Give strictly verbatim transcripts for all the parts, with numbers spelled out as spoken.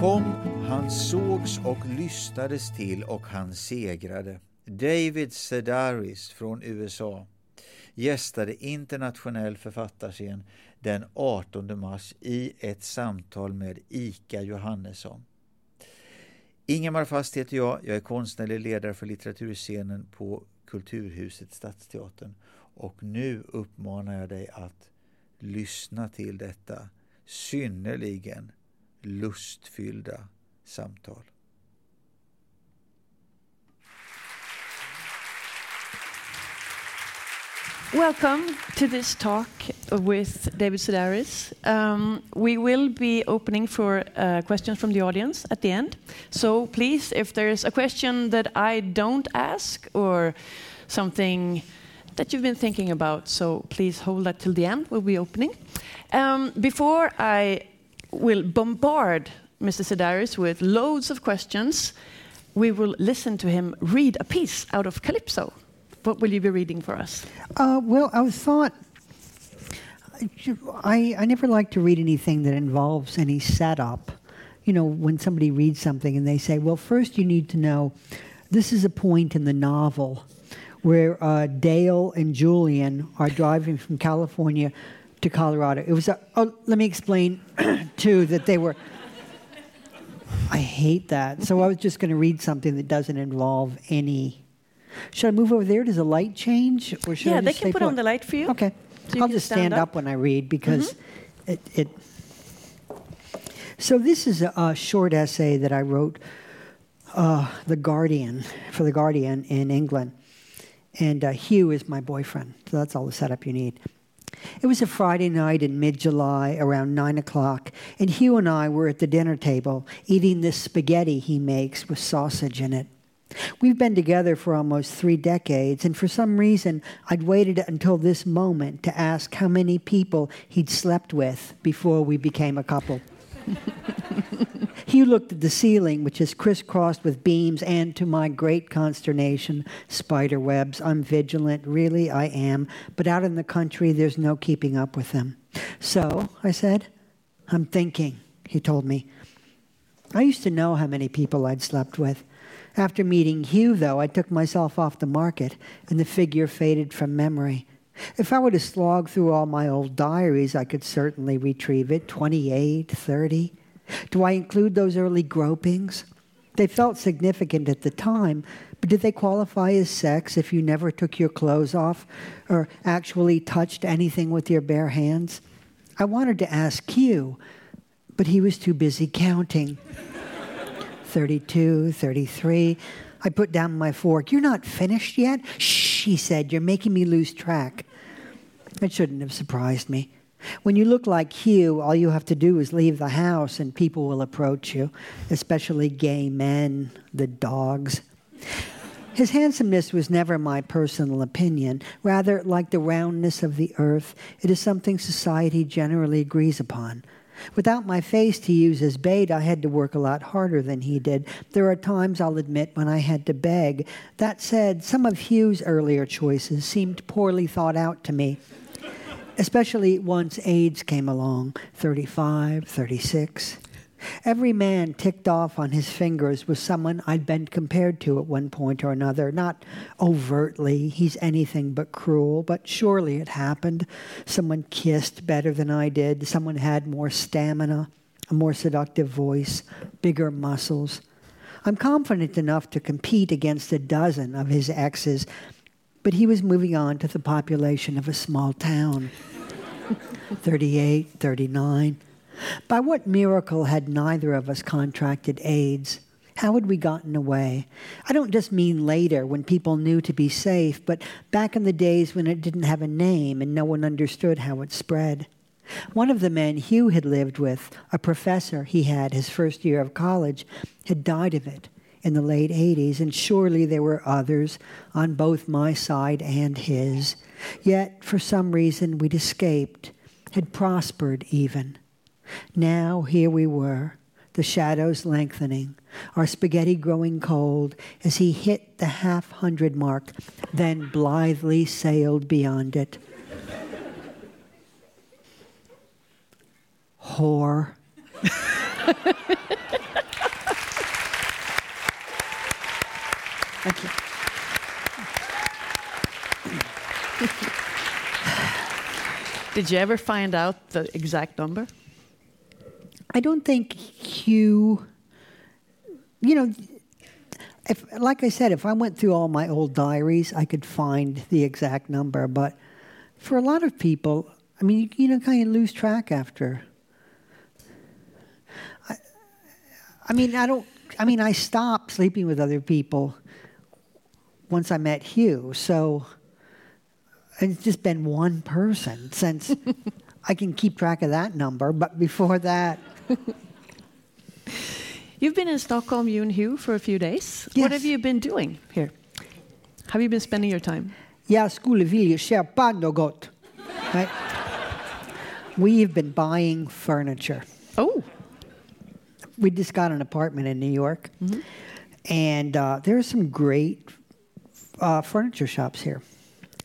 kom, han sågs och lyssnades till och han segrade. David Sedaris från U S A gästade internationell författarscen den artonde mars i ett samtal med Ica Johannesson. Ingemar Fast heter jag, jag är konstnärlig ledare för litteraturscenen på Kulturhuset Stadsteatern och nu uppmanar jag dig att lyssna till detta synnerligen lustfyllda samtal. Welcome to this talk with David Sedaris. Um, we will be opening for uh, questions from the audience at the end. So please, if there's a question that I don't ask or something that you've been thinking about, so please hold that till the end. We'll be opening. Um, before I will bombard Mister Sedaris with loads of questions, we will listen to him read a piece out of Calypso. What will you be reading for us? Uh, well, I thought I, I never like to read anything that involves any setup. You know, when somebody reads something and they say, well, first you need to know this is a point in the novel where uh, Dale and Julian are driving from California to Colorado. It was a, oh, let me explain, too, that they were... I hate that. So I was just going to read something that doesn't involve any... Should I move over there? Does the light change? Or should yeah, I just they can put on the light for you. Okay. So I'll just stand, stand up. up when I read because mm-hmm. it, it... So this is a, a short essay that I wrote uh, The Guardian, for The Guardian in England. And uh, Hugh is my boyfriend. So that's all the setup you need. It was a Friday night in mid-July around nine o'clock, and Hugh and I were at the dinner table eating this spaghetti he makes with sausage in it. We've been together for almost three decades, and for some reason, I'd waited until this moment to ask how many people he'd slept with before we became a couple. Hugh looked at the ceiling, which is crisscrossed with beams, and to my great consternation, spider webs. I'm vigilant, really I am, but out in the country, there's no keeping up with them. So, I said, I'm thinking, he told me. I used to know how many people I'd slept with. After meeting Hugh, though, I took myself off the market, and the figure faded from memory. If I were to slog through all my old diaries, I could certainly retrieve it, twenty-eight, thirty. Do I include those early gropings? They felt significant at the time, but did they qualify as sex if you never took your clothes off or actually touched anything with your bare hands? I wanted to ask Hugh, but he was too busy counting. thirty-two, thirty-three. I put down my fork. You're not finished yet? Shh, he said. You're making me lose track. It shouldn't have surprised me. When you look like Hugh, all you have to do is leave the house and people will approach you, especially gay men, the dogs. His handsomeness was never my personal opinion. Rather, like the roundness of the earth, it is something society generally agrees upon. Without my face to use as bait, I had to work a lot harder than he did. There are times, I'll admit, when I had to beg. That said, some of Hugh's earlier choices seemed poorly thought out to me, especially once AIDS came along, thirty-five, thirty-six. Every man ticked off on his fingers was someone I'd been compared to at one point or another. Not overtly, he's anything but cruel, but surely it happened. Someone kissed better than I did. Someone had more stamina, a more seductive voice, bigger muscles. I'm confident enough to compete against a dozen of his exes, but he was moving on to the population of a small town. thirty-eight, thirty-nine... By what miracle had neither of us contracted AIDS? How had we gotten away? I don't just mean later, when people knew to be safe, but back in the days when it didn't have a name and no one understood how it spread. One of the men Hugh had lived with, a professor he had his first year of college, had died of it in the late eighties, and surely there were others on both my side and his. Yet, for some reason, we'd escaped, had prospered even. Now, here we were, the shadows lengthening, our spaghetti growing cold as he hit the half-hundred mark, then blithely sailed beyond it. Whore. Thank you. Did you ever find out the exact number? I don't think Hugh, you know, if, like I said, if I went through all my old diaries, I could find the exact number. But for a lot of people, I mean, you, you know, kind of lose track after. I, I mean, I don't, I mean, I stopped sleeping with other people once I met Hugh. So it's just been one person since I can keep track of that number. But before that... You've been in Stockholm, you and Hugh, for a few days. Yes. What have you been doing here? How have you been spending your time? Jag skulle vilja köpa något. Right? We've been buying furniture. Oh. We just got an apartment in New York. Mm-hmm. And uh, there are some great uh, furniture shops here.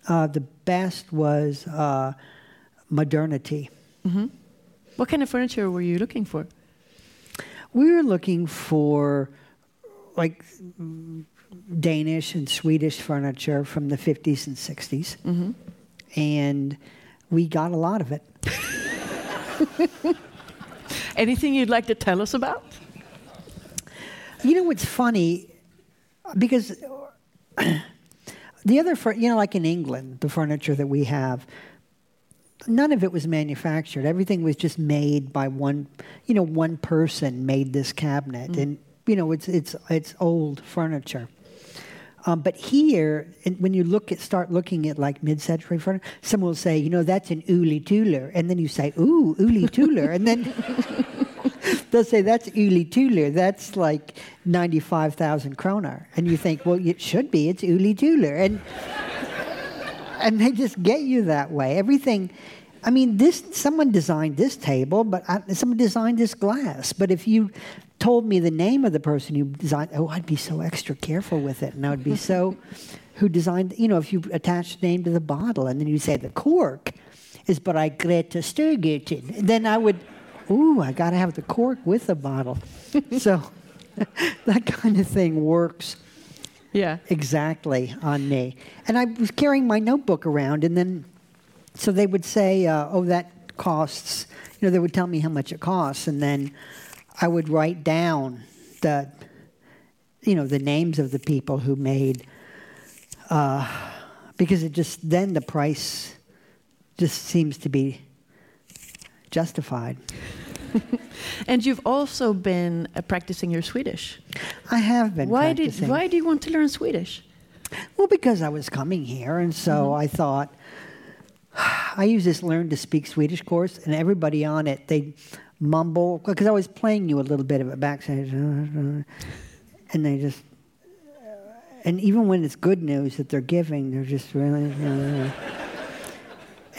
Uh, the best was uh, Modernity. Mm-hmm. What kind of furniture were you looking for? We were looking for, like, Danish and Swedish furniture from the fifties and sixties. Mm-hmm. And we got a lot of it. Anything you'd like to tell us about? You know, what's funny, because the other, fur- you know, like in England, the furniture that we have, none of it was manufactured. Everything was just made by one, you know, one person made this cabinet. Mm. And, you know, it's it's it's old furniture. Um, but here, and when you look at, start looking at, like, mid-century furniture, someone will say, you know, that's an Uli Tuler. And then you say, ooh, Uli Tuler. And then they'll say, that's Uli Tuler. That's, like, ninety-five thousand kroner. And you think, well, it should be. It's Uli Tuler. And... And they just get you that way. Everything, I mean, this someone designed this table, but I, someone designed this glass. But if you told me the name of the person who designed, oh, I'd be so extra careful with it. And I would be so, who designed, you know, if you attach the name to the bottle, and then you say the cork is but I Greta Sturgeon. Then I would, ooh, I got to have the cork with the bottle. So that kind of thing works. Yeah. Exactly, on me. And I was carrying my notebook around, and then, so they would say, uh, oh, that costs, you know, they would tell me how much it costs, and then I would write down the, you know, the names of the people who made, uh, because it just, then the price just seems to be justified. And you've also been uh, practicing your Swedish. I have been why practicing. Did, why do you want to learn Swedish? Well, because I was coming here, and so mm-hmm. I thought, I use this Learn to Speak Swedish course, and everybody on it, they mumble, because I was playing you a little bit of it backstage, and they just, and even when it's good news that they're giving, they're just really,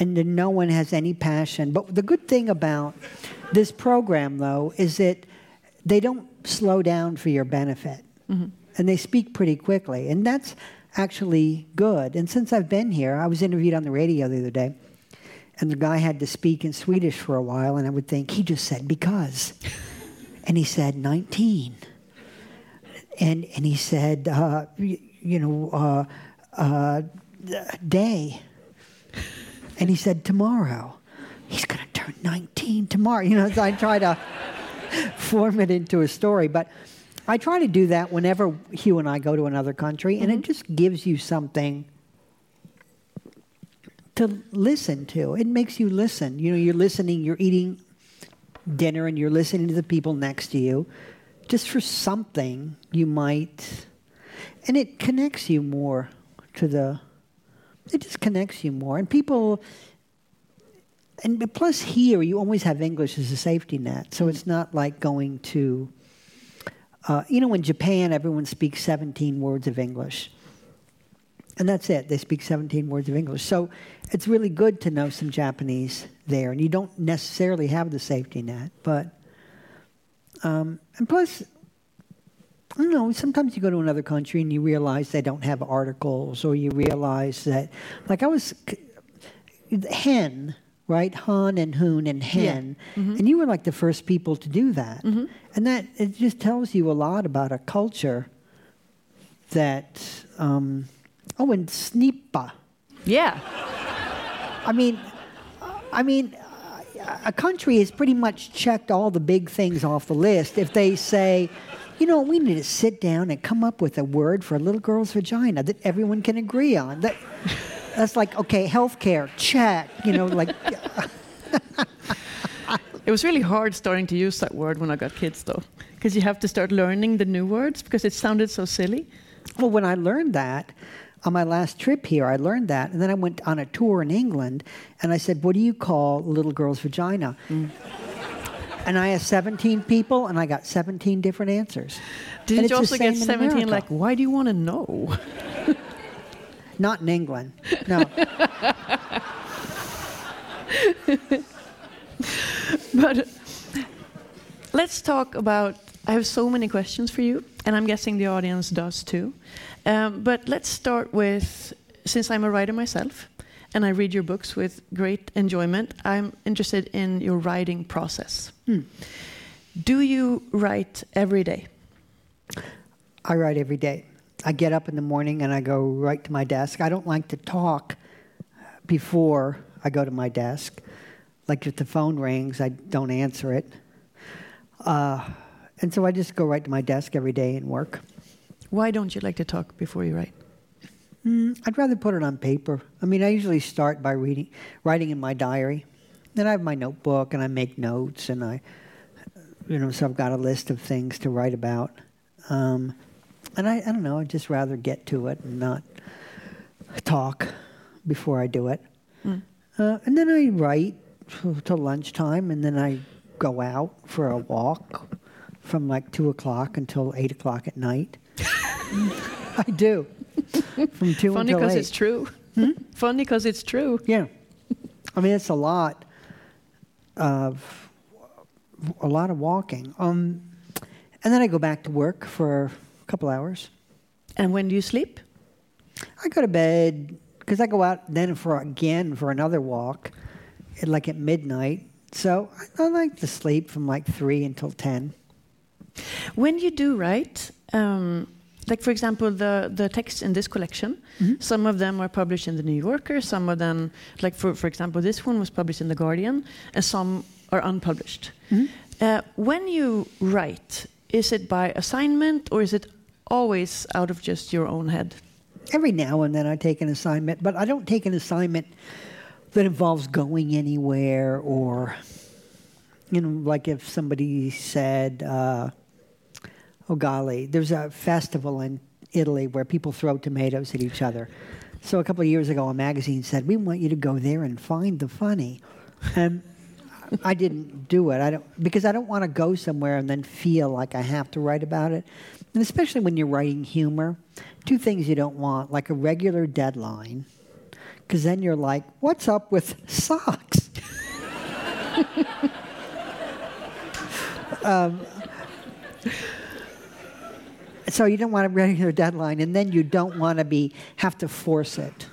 and then no one has any passion. But the good thing about... this program, though, is that they don't slow down for your benefit. Mm-hmm. And they speak pretty quickly. And that's actually good. And since I've been here, I was interviewed on the radio the other day, and the guy had to speak in Swedish for a while, and I would think, he just said, because. And he said, nineteen. And and he said, uh, you, you know, uh, uh, day. And he said, tomorrow. He's going to turn nineteen tomorrow. You know, so I try to form it into a story. But I try to do that whenever Hugh and I go to another country. Mm-hmm. And it just gives you something to listen to. It makes you listen. You know, you're listening, you're eating dinner, and you're listening to the people next to you. Just for something you might... And it connects you more to the... It just connects you more. And people... And plus here, you always have English as a safety net. So it's not like going to, uh, you know, in Japan, everyone speaks seventeen words of English. And that's it. They speak seventeen words of English. So it's really good to know some Japanese there. And you don't necessarily have the safety net. But, um, and plus, I don't know, sometimes you go to another country and you realize they don't have articles, or you realize that, like I was, hen... Right, Han and Hoon and Hen, yeah. Mm-hmm. And you were like the first people to do that, mm-hmm. And that it just tells you a lot about a culture that, um, oh, and Snipa. Yeah. I mean, I mean, a country has pretty much checked all the big things off the list if they say, you know, we need to sit down and come up with a word for a little girl's vagina that everyone can agree on. That, that's like, okay, healthcare, check, you know, like. It was really hard starting to use that word when I got kids, though, because you have to start learning the new words because it sounded so silly. Well, when I learned that, on my last trip here, I learned that, and then I went on a tour in England, and I said, what do you call a little girl's vagina? Mm. And I asked seventeen people, and I got seventeen different answers. Did and you also get seventeen, like, why do you want to know? Not in England, no. But let's talk about, I have so many questions for you, and I'm guessing the audience does too. Um, but let's start with, since I'm a writer myself, and I read your books with great enjoyment, I'm interested in your writing process. Mm. Do you write every day? I write every day. I get up in the morning and I go right to my desk. I don't like to talk before I go to my desk. Like if the phone rings, I don't answer it. Uh, and so I just go right to my desk every day and work. Why don't you like to talk before you write? Mm, I'd rather put it on paper. I mean, I usually start by reading, writing in my diary. Then I have my notebook, and I make notes, and I, you know, so I've got a list of things to write about. Um, and I, I don't know, I'd just rather get to it and not talk before I do it. Mm. Uh, and then I write till lunchtime, and then I go out for a walk from like two o'clock until eight o'clock at night. I do. From two Funny because it's true. Hmm? Funny because it's true. Yeah, I mean it's a lot of a lot of walking. Um, and then I go back to work for a couple hours. And when do you sleep? I go to bed because I go out then for again for another walk, at, like at midnight. So I, I like to sleep from like three until ten. When you do write. Um, Like, for example, the, the texts in this collection, mm-hmm. some of them are published in The New Yorker, some of them, like, for, for example, this one was published in The Guardian, and some are unpublished. Mm-hmm. Uh, when you write, is it by assignment, or is it always out of just your own head? Every now and then I take an assignment, but I don't take an assignment that involves going anywhere or, you know, like if somebody said... Uh, Oh, golly, there's a festival in Italy where people throw tomatoes at each other. So a couple of years ago, a magazine said, we want you to go there and find the funny. And I didn't do it I don't, because I don't want to go somewhere and then feel like I have to write about it. And especially when you're writing humor, two things you don't want, like a regular deadline, because then you're like, what's up with socks? um So you don't want a regular deadline, and then you don't want to be have to force it,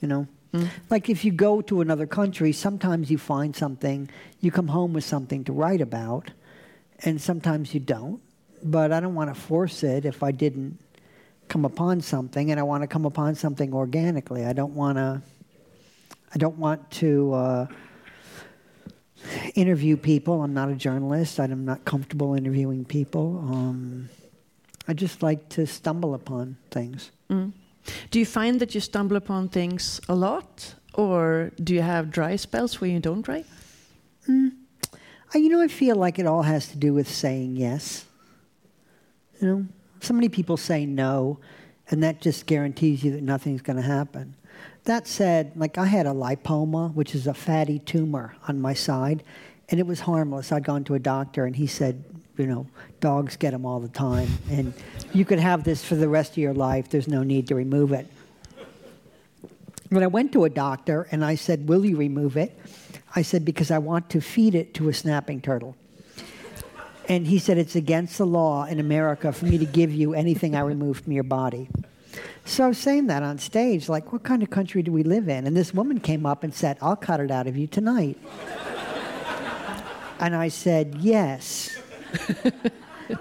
you know? Mm. Like if you go to another country, sometimes you find something, you come home with something to write about, and sometimes you don't. But I don't want to force it if I didn't come upon something, and I want to come upon something organically. I don't want to, I don't want to uh, interview people. I'm not a journalist. I'm not comfortable interviewing people. Um, I just like to stumble upon things. Mm. Do you find that you stumble upon things a lot? Or do you have dry spells where you don't write? Mm. I, you know, I feel like it all has to do with saying yes. You know, so many people say no, and that just guarantees you that nothing's going to happen. That said, like I had a lipoma, which is a fatty tumor on my side, and it was harmless. I'd gone to a doctor, and he said, you know, dogs get them all the time, and you could have this for the rest of your life. There's no need to remove it. When I went to a doctor and I said, will you remove it? I said, because I want to feed it to a snapping turtle. And he said, it's against the law in America for me to give you anything I remove from your body. So I was saying that on stage, like, what kind of country do we live in? And this woman came up and said, I'll cut it out of you tonight. And I said, yes.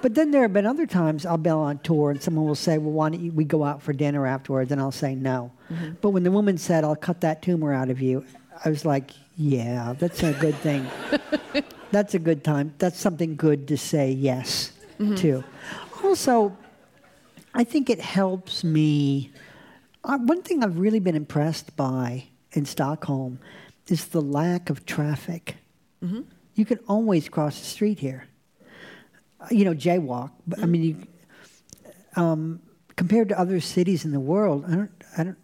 But then there have been other times I'll be on tour and someone will say, well, why don't you, we go out for dinner afterwards? And I'll say no. Mm-hmm. But when the woman said, I'll cut that tumor out of you, I was like, yeah, that's a good thing. That's a good time. That's something good to say yes mm-hmm. to. Also, I think it helps me. Uh, one thing I've really been impressed by in Stockholm is the lack of traffic. Mm-hmm. You can always cross the street here. Uh, you know, jaywalk. But, mm-hmm. I mean, you, um, compared to other cities in the world, I don't, I don't.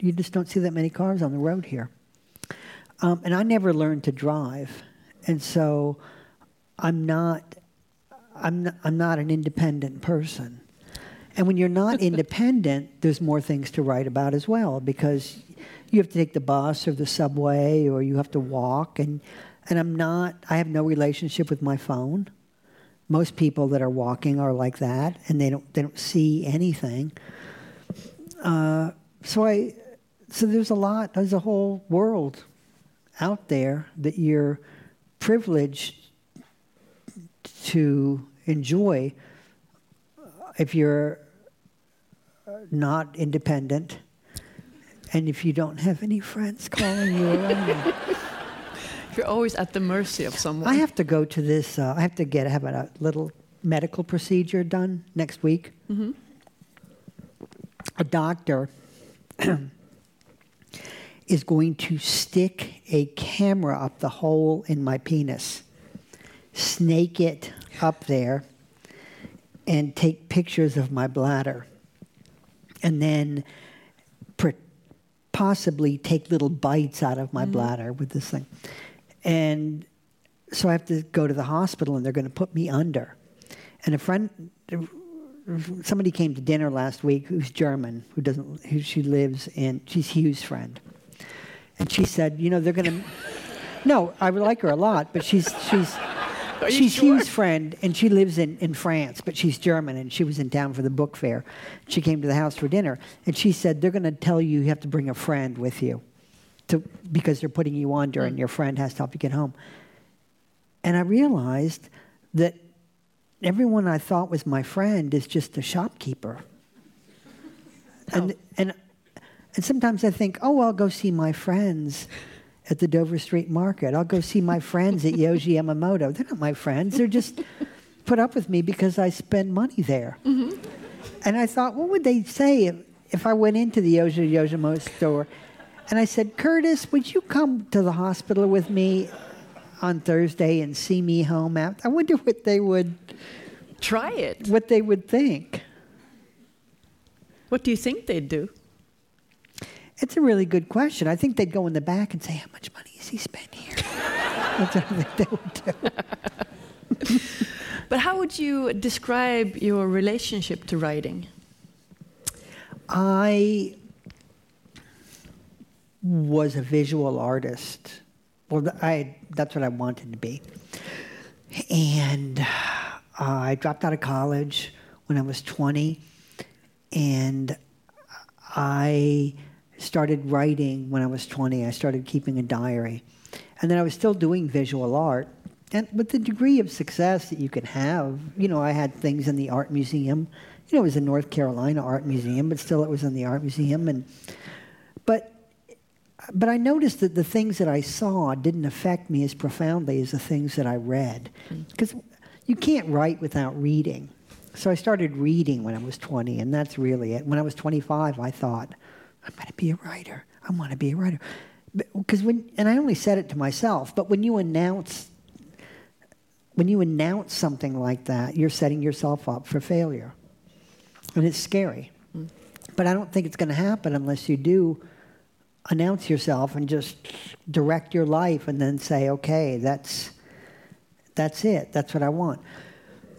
You just don't see that many cars on the road here. Um, and I never learned to drive, and so I'm not. I'm not, I'm not an independent person. And when you're not independent, there's more things to write about as well, because you have to take the bus or the subway or you have to walk. And, and I'm not, I have no relationship with my phone. Most people that are walking are like that, and they don't they don't see anything. Uh, so I, so there's a lot, there's a whole world out there that you're privileged to enjoy if you're not independent, and if you don't have any friends calling you around. You're always at the mercy of someone. I have to go to this, uh, I have to get have a little medical procedure done next week. Mm-hmm. A doctor is going to stick a camera up the hole in my penis, snake it up there, and take pictures of my bladder, and then pre- possibly take little bites out of my mm-hmm. bladder with this thing. And so I have to go to the hospital, and they're going to put me under. And a friend, somebody came to dinner last week who's German, who doesn't, who she lives in, she's Hugh's friend. And she said, you know, they're going to, no, I like her a lot, but she's she's... She's sure? Hugh's friend, and she lives in, in France, but she's German, and she was in town for the book fair. She came to the house for dinner, and she said, they're going to tell you you have to bring a friend with you to because they're putting you under, mm. and your friend has to help you get home. And I realized that everyone I thought was my friend is just a shopkeeper. Oh. And, and, and sometimes I think, oh, I'll go see my friends at the Dover Street Market. I'll go see my friends at Yohji Yamamoto. They're not my friends. They're just put up with me because I spend money there. Mm-hmm. And I thought, what would they say if, if I went into the Yohji Yamamoto store and I said, Curtis, would you come to the hospital with me on Thursday and see me home after? I wonder what they would... Try it. What they would think. What do you think they'd do? It's a really good question. I think they'd go in the back and say, how much money is he spent here? That's what I think they would do. But how would you describe your relationship to writing? I was a visual artist. Well, I, that's what I wanted to be. And uh, I dropped out of college when I was twenty. And I... started writing when I was twenty. I started keeping a diary. And then I was still doing visual art. And with the degree of success that you can have, you know, I had things in the art museum. You know, it was a North Carolina art museum, but still it was in the art museum. And But but I noticed that the things that I saw didn't affect me as profoundly as the things that I read. Because you can't write without reading. So I started reading when I was twenty, and that's really it. When I was twenty-five, I thought, I'm going to be a writer. I want to be a writer. Because when, and I only said it to myself, but when you announce, when you announce something like that, you're setting yourself up for failure. And it's scary. Mm. But I don't think it's going to happen unless you do announce yourself and just direct your life and then say, okay, that's, that's it. That's what I want.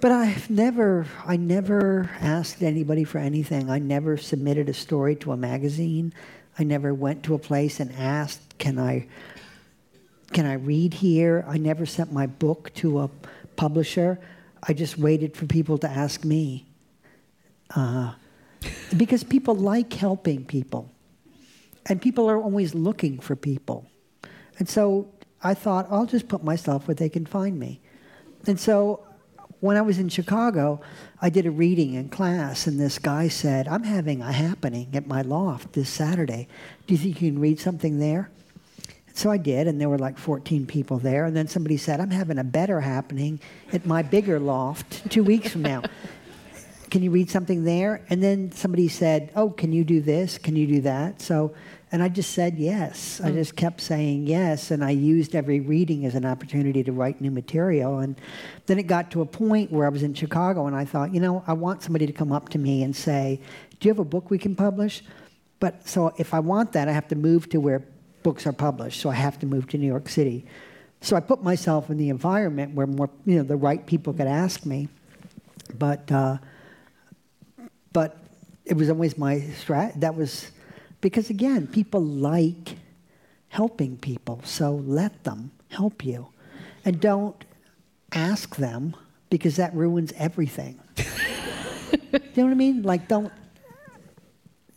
But I've never, I never asked anybody for anything. I never submitted a story to a magazine. I never went to a place and asked, can I, can I read here? I never sent my book to a publisher. I just waited for people to ask me. Uh, because people like helping people. And people are always looking for people. And so I thought, I'll just put myself where they can find me. And so... when I was in Chicago, I did a reading in class, and this guy said, I'm having a happening at my loft this Saturday. Do you think you can read something there? So I did, and there were like fourteen people there. And then somebody said, I'm having a better happening at my bigger loft two weeks from now. Can you read something there? And then somebody said, oh, can you do this? Can you do that? So, and I just said yes. Mm. I just kept saying yes, and I used every reading as an opportunity to write new material. And then it got to a point where I was in Chicago, and I thought, you know, I want somebody to come up to me and say, do you have a book we can publish? But so if I want that, I have to move to where books are published, so I have to move to New York City. So I put myself in the environment where more, you know, the right people could ask me. But... Uh, But it was always my strat. That was because, again, people like helping people, so let them help you. And don't ask them, because that ruins everything. You know what I mean? Like, don't,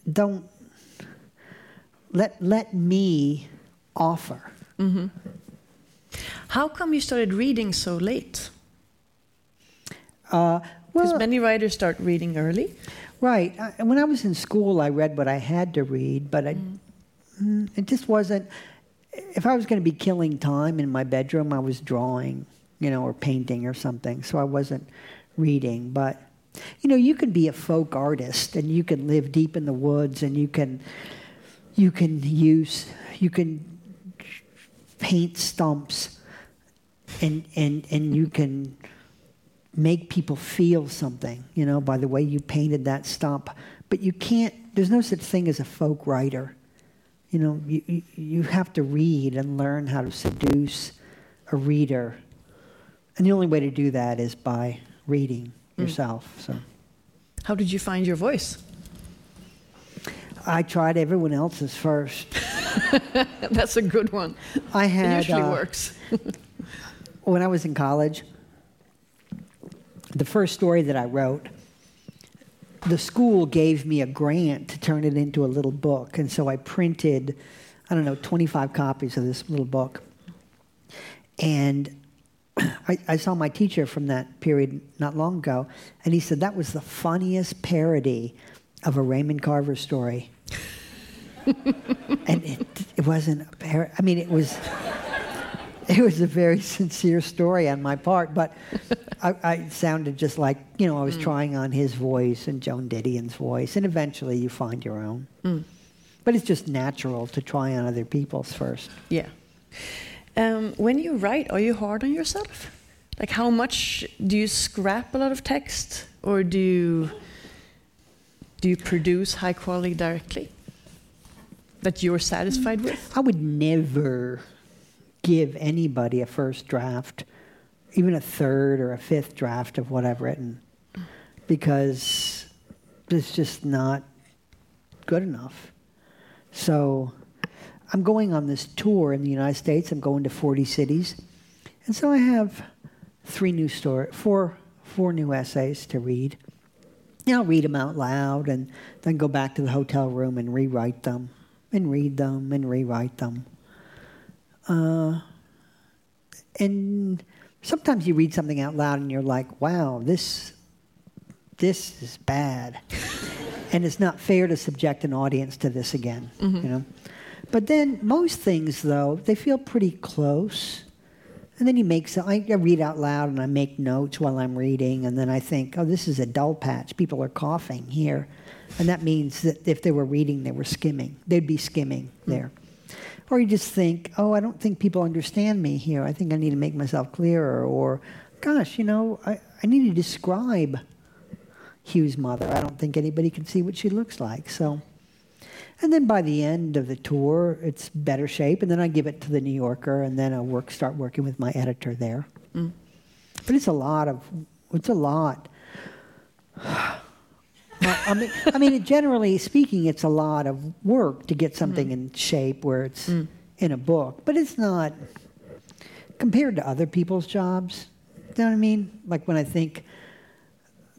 don't, let, let me offer. Mm-hmm. How come you started reading so late? Uh, Because well, many writers start reading early. Right. I, when I was in school, I read what I had to read, but I, mm. it just wasn't... If I was going to be killing time in my bedroom, I was drawing, you know, or painting or something, so I wasn't reading. But, you know, you can be a folk artist, and you can live deep in the woods, and you can, you can use... You can paint stumps, and, and, and you can... make people feel something, you know, by the way you painted that stump. But you can't, there's no such thing as a folk writer. You know, you, you have to read and learn how to seduce a reader. And the only way to do that is by reading yourself. Mm. So, how did you find your voice? I tried everyone else's first. That's a good one. I had, it usually uh, works. When I was in college, the first story that I wrote, the school gave me a grant to turn it into a little book. And so I printed, I don't know, twenty-five copies of this little book. And I, I saw my teacher from that period not long ago, and he said, that was the funniest parody of a Raymond Carver story. And it, it wasn't a parody. I mean, it was... It was a very sincere story on my part, but I, I sounded just like, you know, I was mm. trying on his voice and Joan Didion's voice, and eventually you find your own. Mm. But it's just natural to try on other people's first. Yeah. Um, when you write, are you hard on yourself? Like, how much do you scrap a lot of text, or do you, do you produce high quality directly that you're satisfied mm. with? I would never give anybody a first draft, even a third or a fifth draft of what I've written, because it's just not good enough. So I'm going on this tour in the United States. I'm going to forty cities. And so I have three new story, four, four new essays to read. And I'll read them out loud and then go back to the hotel room and rewrite them and read them and rewrite them. Uh, and sometimes you read something out loud and you're like, wow, this this is bad. And it's not fair to subject an audience to this again, mm-hmm. you know. But then most things, though, they feel pretty close. And then you make some, I, I read out loud and I make notes while I'm reading, and then I think, oh, this is a dull patch. People are coughing here. And that means that if they were reading, they were skimming. They'd be skimming mm-hmm. there. Or you just think, oh, I don't think people understand me here. I think I need to make myself clearer. Or, gosh, you know, I, I need to describe Hugh's mother. I don't think anybody can see what she looks like. So, and then by the end of the tour, it's better shape. And then I give it to The New Yorker, and then I work, start working with my editor there. Mm. But it's a lot of, it's a lot. I mean, I mean, generally speaking, it's a lot of work to get something mm. in shape where it's mm. in a book. But it's not, compared to other people's jobs, you know what I mean? Like when I think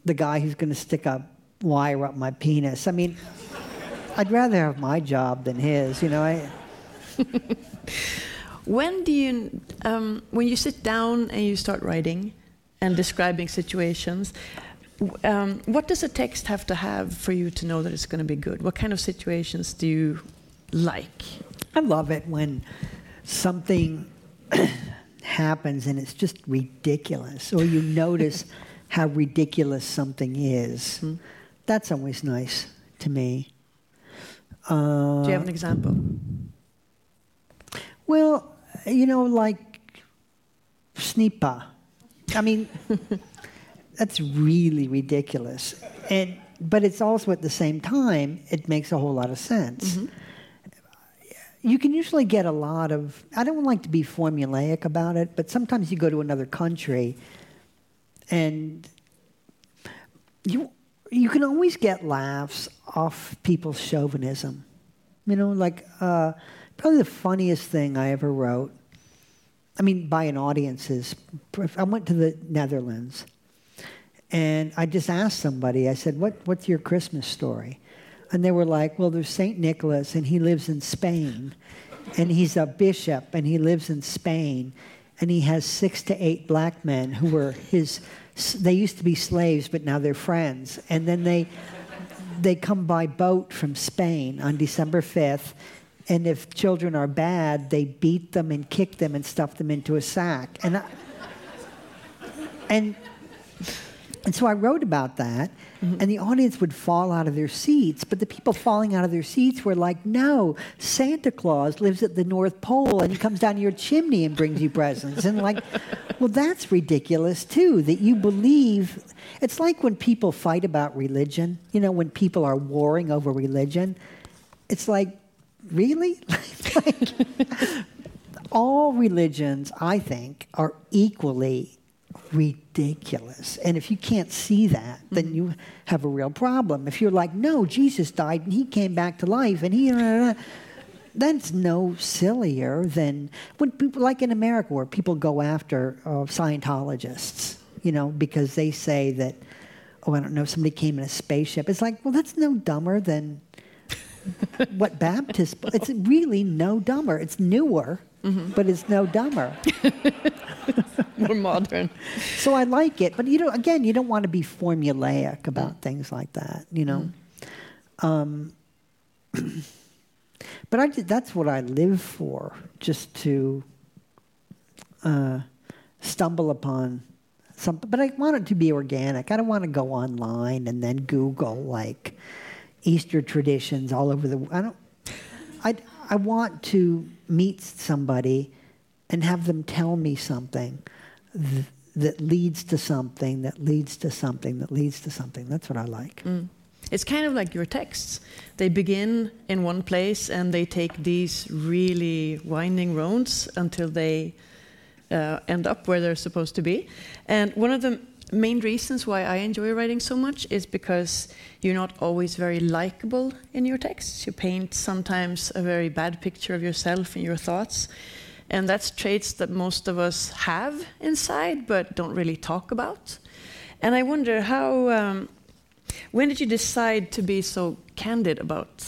the guy who's going to stick a wire up my penis, I mean, I'd rather have my job than his, you know. I when do you, um, when you sit down and you start writing, and describing situations. Um, what does a text have to have for you to know that it's going to be good? What kind of situations do you like? I love it when something happens and it's just ridiculous, or you notice how ridiculous something is. Mm. That's always nice to me. Uh, do you have an example? Well, you know, like Snipa. I mean... That's really ridiculous, and but it's also at the same time it makes a whole lot of sense. Mm-hmm. You can usually get a lot of. I don't like to be formulaic about it, but sometimes you go to another country, and you you can always get laughs off people's chauvinism. You know, like uh, probably the funniest thing I ever wrote. I mean, by an audience is I went to the Netherlands. And I just asked somebody, I said, what, what's your Christmas story? And they were like, well, there's Saint Nicholas, and he lives in Spain. And he's a bishop, and he lives in Spain. And he has six to eight black men who were his... They used to be slaves, but now they're friends. And then they they come by boat from Spain on December fifth. And if children are bad, they beat them and kick them and stuff them into a sack. And I, And... And so I wrote about that, mm-hmm. and the audience would fall out of their seats, but the people falling out of their seats were like, no, Santa Claus lives at the North Pole, and he comes down to your chimney and brings you presents. And like, well, that's ridiculous, too, that you believe. It's like when people fight about religion, you know, when people are warring over religion. It's like, really? Like, all religions, I think, are equally ridiculous. And if you can't see that, then you have a real problem. If you're like, no, Jesus died and he came back to life and he... That's no sillier than... when people, like in America where people go after uh, Scientologists, you know, because they say that, oh, I don't know, somebody came in a spaceship. It's like, well, that's no dumber than what Baptists... It's really no dumber. It's newer. Mm-hmm. But it's no dumber. More modern. So I like it. But, you know, again, you don't want to be formulaic about mm. things like that, you know. Mm. Um, but I, that's what I live for, just to uh, stumble upon something. But I want it to be organic. I don't want to go online and then Google, like, Easter traditions all over the... I don't... I, I want to... meet somebody and have them tell me something th- that leads to something, that leads to something, that leads to something. That's what I like. Mm. It's kind of like your texts. They begin in one place and they take these really winding roads until they uh, end up where they're supposed to be. And one of the main reasons why I enjoy writing so much is because you're not always very likable in your texts. You paint sometimes a very bad picture of yourself and your thoughts. And that's traits that most of us have inside but don't really talk about. And I wonder how... Um, when did you decide to be so candid about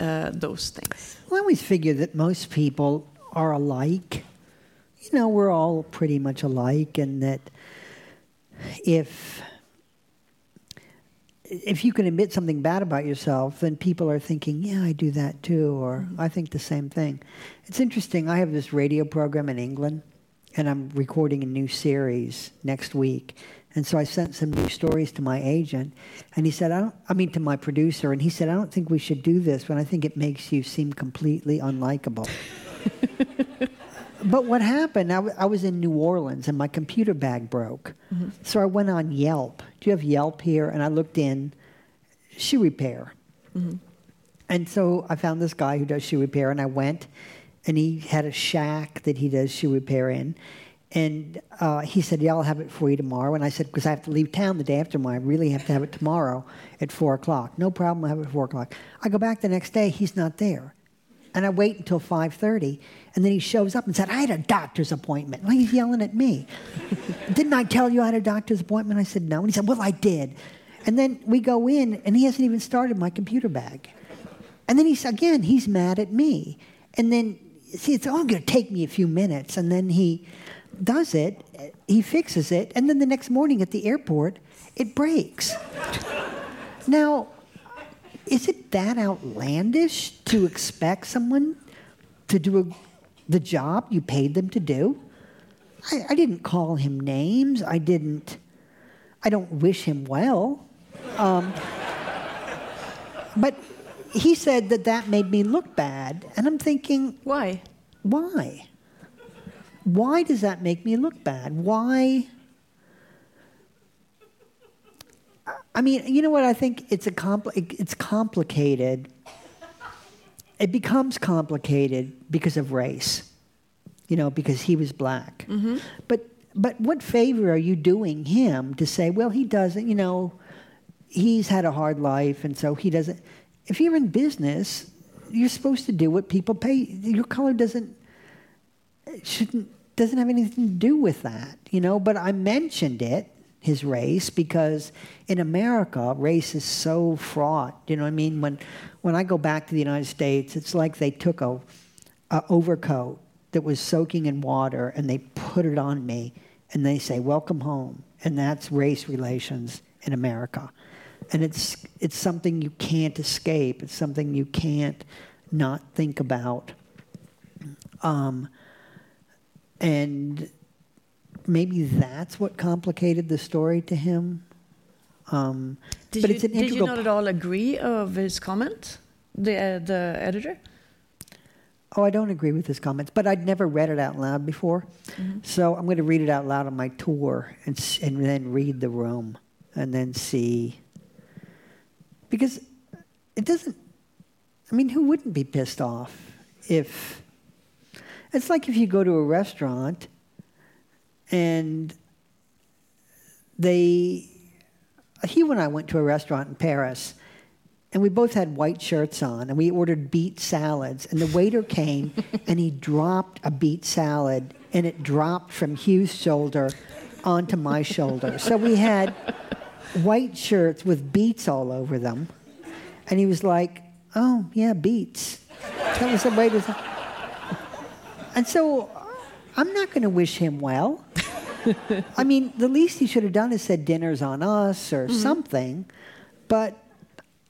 uh, those things? Well, I always figure that most people are alike. You know, we're all pretty much alike, and that... If if you can admit something bad about yourself, then people are thinking, yeah, I do that too, or mm-hmm. I think the same thing. It's interesting. I have this radio program in England, and I'm recording a new series next week. And so I sent some new stories to my agent, and he said, I don't, I mean, to my producer, and he said, I don't think we should do this, but I think it makes you seem completely unlikable. But what happened, I, w- I was in New Orleans, and my computer bag broke. Mm-hmm. So I went on Yelp. Do you have Yelp here? And I looked in shoe repair. Mm-hmm. And so I found this guy who does shoe repair, and I went, and he had a shack that he does shoe repair in. And uh, he said, yeah, I'll have it for you tomorrow. And I said, because I have to leave town the day after tomorrow. I really have to have it tomorrow at four o'clock. No problem, I'll have it at four o'clock. I go back the next day. He's not there. And I wait until five thirty, and then he shows up and said, I had a doctor's appointment. Well, he's yelling at me. Didn't I tell you I had a doctor's appointment? I said, no. And he said, well, I did. And then we go in, and he hasn't even started my computer bag. And then he's, again, he's mad at me. And then, see, it's all going to take me a few minutes. And then he does it, he fixes it, and then the next morning at the airport, it breaks. Now, is it that outlandish to expect someone to do a, the job you paid them to do? I, I didn't call him names. I didn't... I don't wish him well. Um, but he said that that made me look bad. And I'm thinking... Why? Why? Why does that make me look bad? Why... I mean, you know what? I think it's a compl- it's complicated. It becomes complicated because of race, you know, because he was black. Mm-hmm. But but what favor are you doing him to say, well, he doesn't, you know, he's had a hard life, and so he doesn't. If you're in business, you're supposed to do what people pay. Your color doesn't shouldn't doesn't have anything to do with that, you know. But I mentioned it. His race, because in America, race is so fraught. You know what I mean? When when I go back to the United States, it's like they took a, a overcoat that was soaking in water and they put it on me, and they say, "Welcome home." And that's race relations in America, and it's it's something you can't escape. It's something you can't not think about. Um, and. Maybe that's what complicated the story to him. Um, did but you, it's an did you not at all agree of his comment, the uh, the editor? Oh, I don't agree with his comments, but I'd never read it out loud before. Mm-hmm. So I'm going to read it out loud on my tour and and then read the room and then see. Because it doesn't... I mean, who wouldn't be pissed off if... It's like if you go to a restaurant... And they, Hugh and I went to a restaurant in Paris, and we both had white shirts on, and we ordered beet salads. And the waiter came, and he dropped a beet salad, and it dropped from Hugh's shoulder onto my shoulder. So we had white shirts with beets all over them. And he was like, oh, yeah, beets. That was the waiter's. And so... I'm not going to wish him well. I mean, the least he should have done is said dinner's on us or mm-hmm. something. But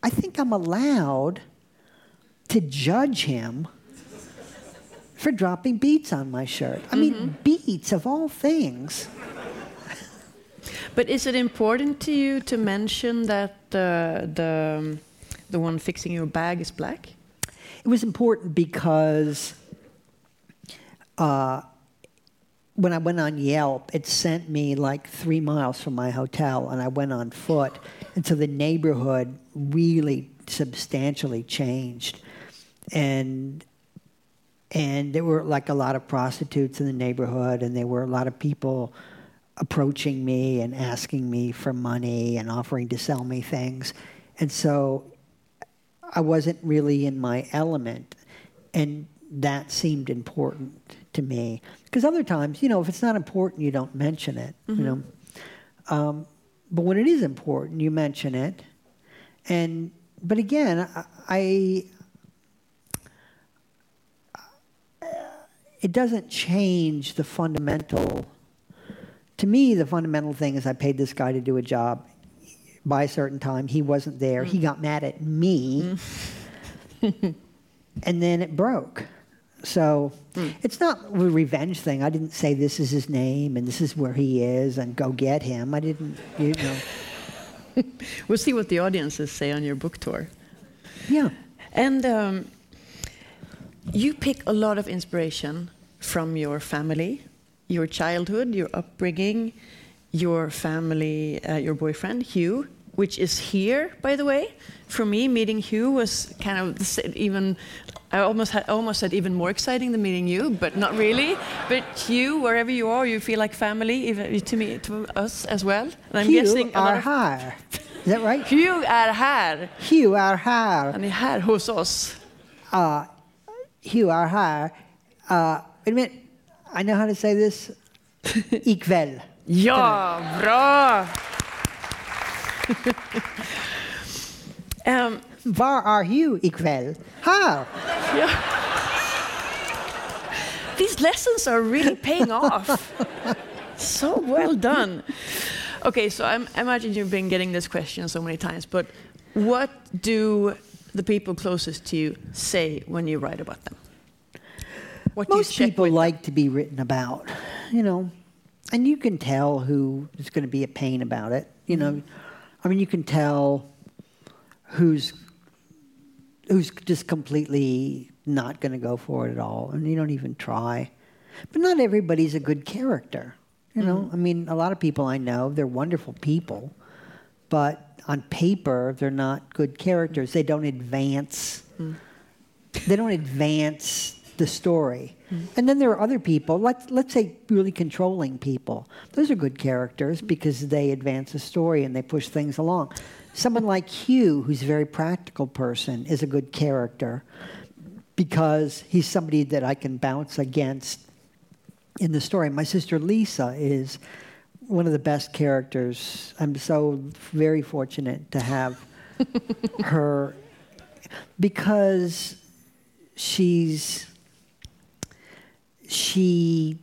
I think I'm allowed to judge him for dropping beets on my shirt. I mm-hmm. mean, beets of all things. But is it important to you to mention that uh, the the one fixing your bag is black? It was important because... Uh, When I went on Yelp, it sent me like three miles from my hotel, and I went on foot. And so the neighborhood really substantially changed. And and there were like a lot of prostitutes in the neighborhood, and there were a lot of people approaching me and asking me for money and offering to sell me things. And so I wasn't really in my element, and that seemed important to me. Because other times, you know, if it's not important, you don't mention it, mm-hmm. you know. Um, but when it is important, you mention it. And but again, I, I it doesn't change the fundamental. To me, the fundamental thing is I paid this guy to do a job by a certain time. He wasn't there. Mm. He got mad at me. Mm. And then it broke. So mm. it's not a revenge thing. I didn't say this is his name and this is where he is and go get him. I didn't, you know. We'll see what the audiences say on your book tour. Yeah. And um, you pick a lot of inspiration from your family, your childhood, your upbringing, your family, uh, your boyfriend, Hugh, which is here, by the way. For me, meeting Hugh was kind of even... I almost had, almost said even more exciting than meeting you, but not really. But you, wherever you are, you feel like family, even to me, to us as well. And I'm Hugh guessing a lot of are here. Is that right? Hugh are here. Hugh are here. Han är här hos oss. Uh, Hugh are here. Uh, wait a minute. I know how to say this. Ikväll. Ja, bra! um, Var är Hugh ikväll? Här! Ja. These lessons are really paying off. So well done. Okay, so I'm, I imagine you've been getting this question so many times, but what do the people closest to you say when you write about them? What Most people like them? to be written about, you know, and you can tell who is going to be a pain about it, you know. I mean, you can tell who's who's just completely not going to go for it at all, and you don't even try. But not everybody's a good character, you know. Mm-hmm. I mean, a lot of people I know, they're wonderful people, but on paper, they're not good characters. They don't advance. Mm. They don't advance the story. Mm. And then there are other people, let's, let's say really controlling people. Those are good characters because they advance the story and they push things along. Someone like Hugh, who's a very practical person, is a good character because he's somebody that I can bounce against in the story. My sister Lisa is one of the best characters. I'm so very fortunate to have her because she's she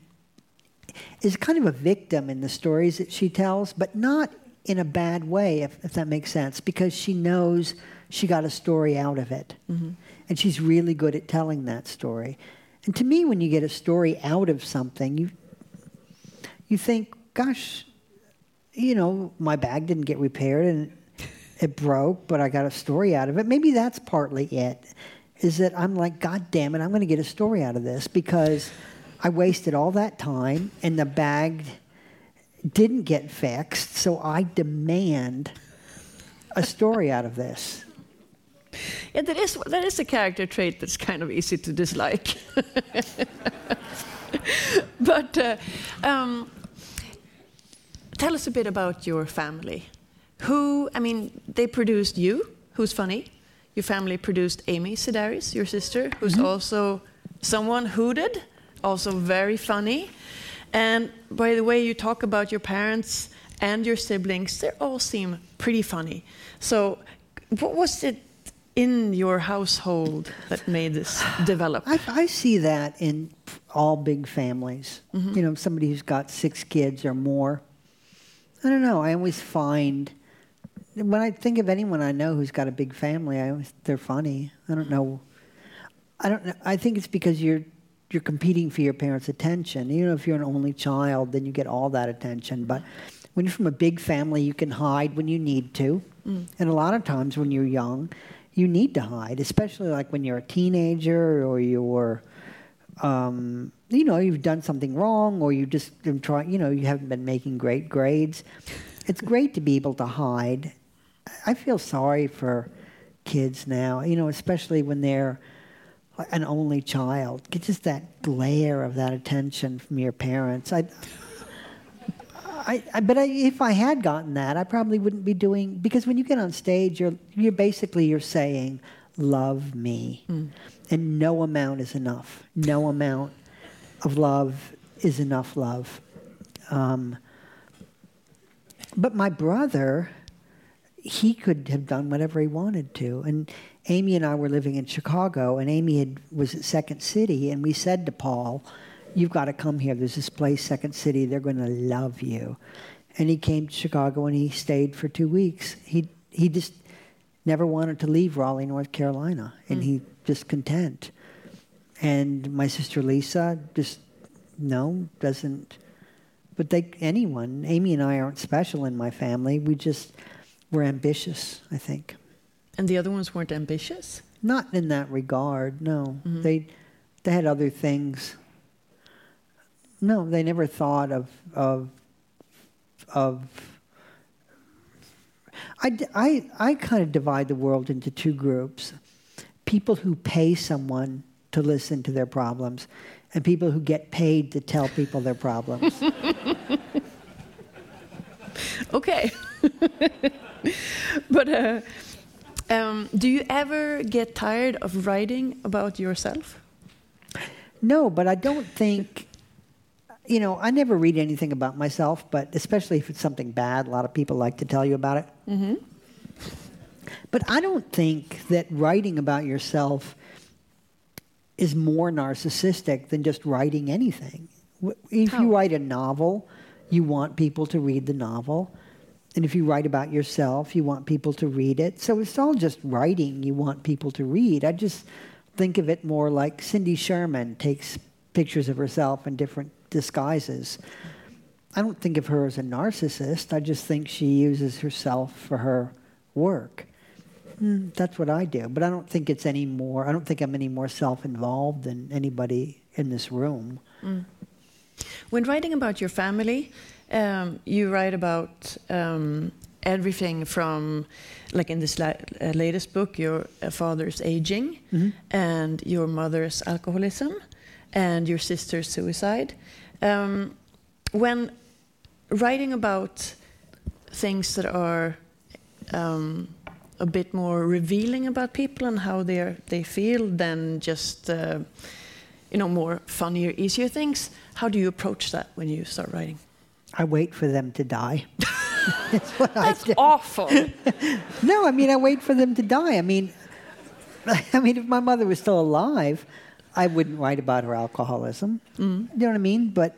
is kind of a victim in the stories that she tells, but not in a bad way, if, if that makes sense, because she knows she got a story out of it. Mm-hmm. And she's really good at telling that story. And to me, when you get a story out of something, you you think, gosh, you know, my bag didn't get repaired and it broke, but I got a story out of it. Maybe that's partly it, is that I'm like, God damn it, I'm going to get a story out of this because I wasted all that time and the bag didn't get fixed, so I demand a story out of this. Yeah, that is, that is a character trait that's kind of easy to dislike. But... Uh, um, Tell us a bit about your family. Who, I mean, they produced you, who's funny. Your family produced Amy Sedaris, your sister, who's mm-hmm. also someone hooded, also very funny. And by the way, you talk about your parents and your siblings. They all seem pretty funny. So what was it in your household that made this develop? I, I see that in all big families. Mm-hmm. You know, somebody who's got six kids or more. I don't know. I always find, when I think of anyone I know who's got a big family, I always, they're funny. I don't know. I don't know. I think it's because you're you're competing for your parents' attention. You know, if you're an only child, then you get all that attention. But when you're from a big family, you can hide when you need to. Mm. And a lot of times when you're young, you need to hide, especially like when you're a teenager or you're, um, you know, you've done something wrong or you just been trying, you know, you haven't been making great grades. It's great to be able to hide. I feel sorry for kids now, you know, especially when they're an only child. Get just that glare of that attention from your parents. I, I, I but I, if I had gotten that, I probably wouldn't be doing, because when you get on stage, you're you're basically you're saying, love me. Mm. And no amount is enough. No amount of love is enough love. Um, but my brother, he could have done whatever he wanted to. And Amy and I were living in Chicago, and Amy had, was at Second City, and we said to Paul, you've got to come here. There's this place, Second City. They're going to love you. And he came to Chicago, and he stayed for two weeks. He he just never wanted to leave Raleigh, North Carolina, and mm. he just content. And my sister Lisa just, no, doesn't. But they, anyone, Amy and I aren't special in my family. We just were ambitious, I think. And the other ones weren't ambitious? Not in that regard, no. Mm-hmm. They they had other things. No, they never thought of... of, of I, I, I kind of divide the world into two groups. People who pay someone to listen to their problems, and people who get paid to tell people their problems. Okay. But uh, um, do you ever get tired of writing about yourself? No, but I don't think, you know, I never read anything about myself, but especially if it's something bad, a lot of people like to tell you about it. Mm-hmm. But I don't think that writing about yourself is more narcissistic than just writing anything. If you write a novel, you want people to read the novel. And if you write about yourself, you want people to read it. So it's all just writing you want people to read. I just think of it more like Cindy Sherman takes pictures of herself in different disguises. I don't think of her as a narcissist. I just think she uses herself for her work. Mm, that's what I do. But I don't think it's any more, I don't think I'm any more self-involved than anybody in this room. Mm. When writing about your family, um, you write about um, everything from, like in this la- uh, latest book, your uh, father's aging, mm-hmm. and your mother's alcoholism, and your sister's suicide. Um, when writing about things that are um, a bit more revealing about people and how they they feel than just... Uh, you know, more funnier, easier things. How do you approach that when you start writing? I wait for them to die. That's what That's I do. Awful. No, I mean, I wait for them to die. I mean, I mean, if my mother was still alive, I wouldn't write about her alcoholism. Mm. You know what I mean? But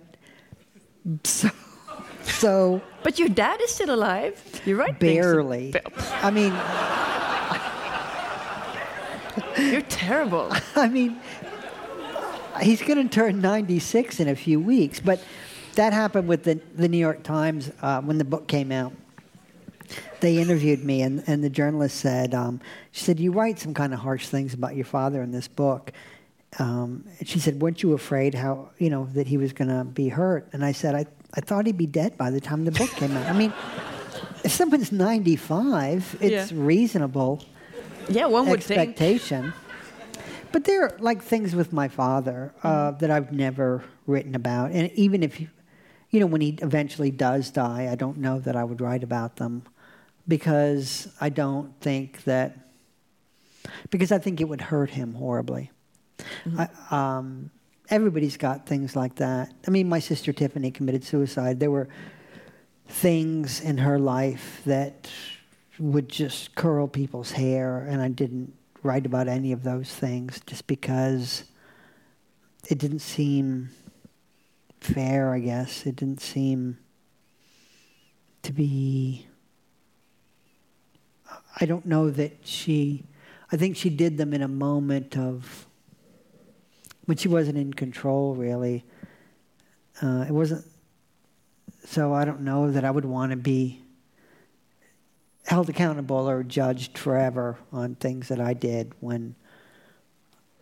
so, so. But your dad is still alive. You're right. Barely. Things. I mean. You're terrible. I mean. He's going to turn ninety-six in a few weeks, but that happened with the, the New York Times uh, when the book came out. They interviewed me, and, and the journalist said, um, she said, you write some kind of harsh things about your father in this book. Um, she said, weren't you afraid how you know that he was going to be hurt? And I said, I, I thought he'd be dead by the time the book came out. I mean, if someone's ninety-five, it's yeah. reasonable yeah, one would expectation. Think. But there are like things with my father uh, that I've never written about, and even if, he, you know, when he eventually does die, I don't know that I would write about them, because I don't think that, because I think it would hurt him horribly. Mm-hmm. I, um, everybody's got things like that. I mean, my sister Tiffany committed suicide. There were things in her life that would just curl people's hair, and I didn't write about any of those things just because it didn't seem fair, I guess. It didn't seem to be... I don't know that she... I think she did them in a moment of... when she wasn't in control, really. Uh, it wasn't... So I don't know that I would want to be... held accountable or judged forever on things that I did when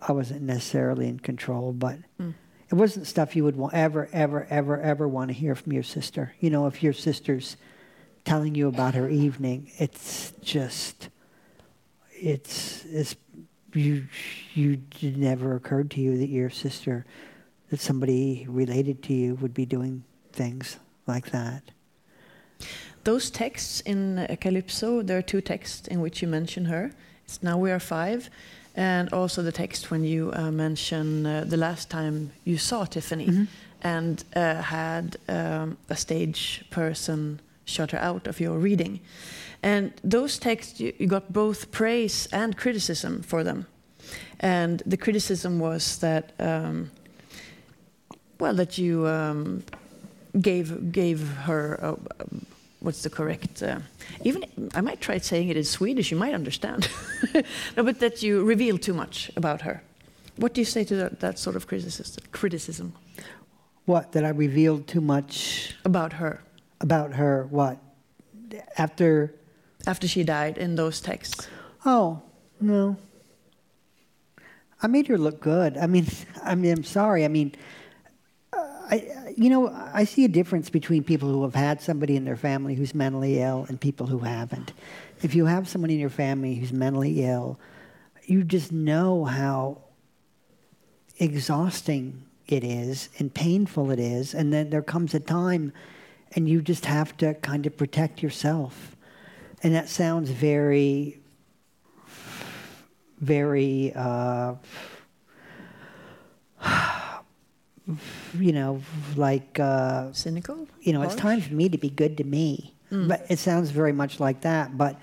I wasn't necessarily in control, but mm. it wasn't stuff you would want, ever, ever, ever, ever want to hear from your sister. You know, if your sister's telling you about her evening, it's just, it's, it's you, you it never occurred to you that your sister, that somebody related to you would be doing things like that. Those texts in uh, Calypso, there are two texts in which you mention her. It's Now We Are Five, and also the text when you uh, mention uh, the last time you saw Tiffany mm-hmm. and uh, had um, a stage person shut her out of your reading. And those texts, you, you got both praise and criticism for them. And the criticism was that, um, well, that you um, gave, gave her... A, a, what's the correct... Uh, even I might try saying it in Swedish, you might understand. No, but that you reveal too much about her. What do you say to that, that sort of criticism? What, that I revealed too much... About her. About her, what? After... After she died in those texts. Oh, no. I made her look good. I mean, I mean I'm sorry, I mean... I, you know, I see a difference between people who have had somebody in their family who's mentally ill and people who haven't. If you have someone in your family who's mentally ill, you just know how exhausting it is and painful it is. And then there comes a time and you just have to kind of protect yourself. And that sounds very, very... Uh, you know, like... Uh, Cynical? You know, harsh? It's time for me to be good to me. Mm. But it sounds very much like that. But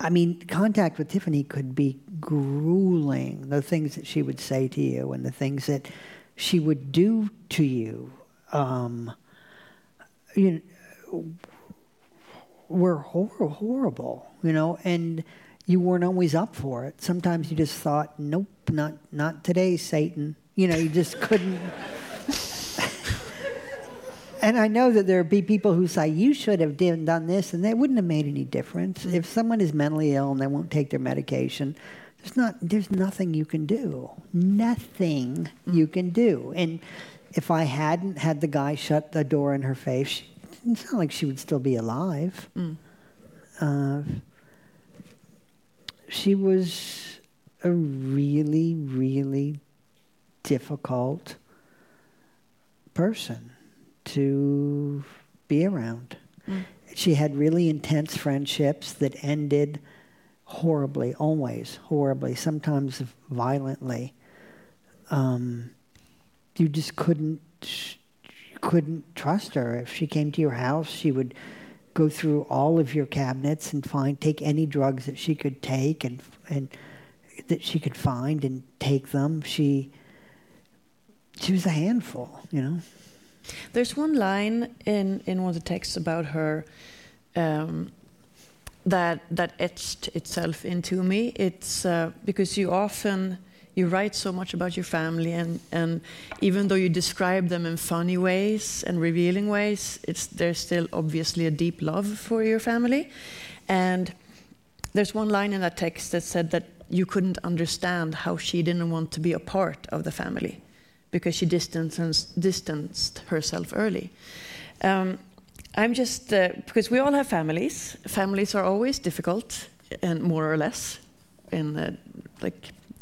I mean, contact with Tiffany could be grueling. The things that she would say to you and the things that she would do to you, um, you know, were hor- horrible, you know, and you weren't always up for it. Sometimes you just thought, nope, not not today, Satan. You know, you just couldn't. And I know that there'd be people who say, you should have done this, and that wouldn't have made any difference. Mm-hmm. If someone is mentally ill and they won't take their medication, there's not, there's nothing you can do. Nothing mm-hmm. you can do. And if I hadn't had the guy shut the door in her face, she, it's not like she would still be alive. Mm. Uh, she was a really, really difficult person to be around. Mm. She had really intense friendships that ended horribly, always horribly, sometimes violently. Um, you just couldn't... couldn't trust her. If she came to your house, she would go through all of your cabinets and find, take any drugs that she could take and and that she could find and take them. She she was a handful, you know. There's one line in, in one of the texts about her um, that that etched itself into me. It's uh, because you often. You write so much about your family, and, and even though you describe them in funny ways and revealing ways, it's, there's still obviously a deep love for your family. And there's one line in that text that said that you couldn't understand how she didn't want to be a part of the family because she distanced, distanced herself early. Um, I'm just... Uh, because we all have families. Families are always difficult, and more or less, in uh, like...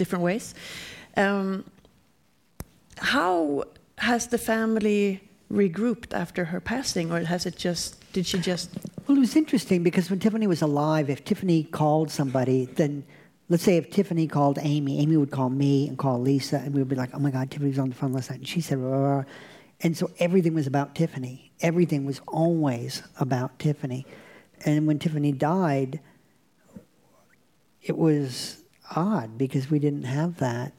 different ways. Um, how has the family regrouped after her passing, or has it just, did she just... Well, it was interesting because when Tiffany was alive, if Tiffany called somebody, then let's say if Tiffany called Amy, Amy would call me and call Lisa, and we would be like, oh my God, Tiffany was on the phone last night, and she said, blah, blah, blah. And so everything was about Tiffany. Everything was always about Tiffany. And when Tiffany died, it was... odd because we didn't have that.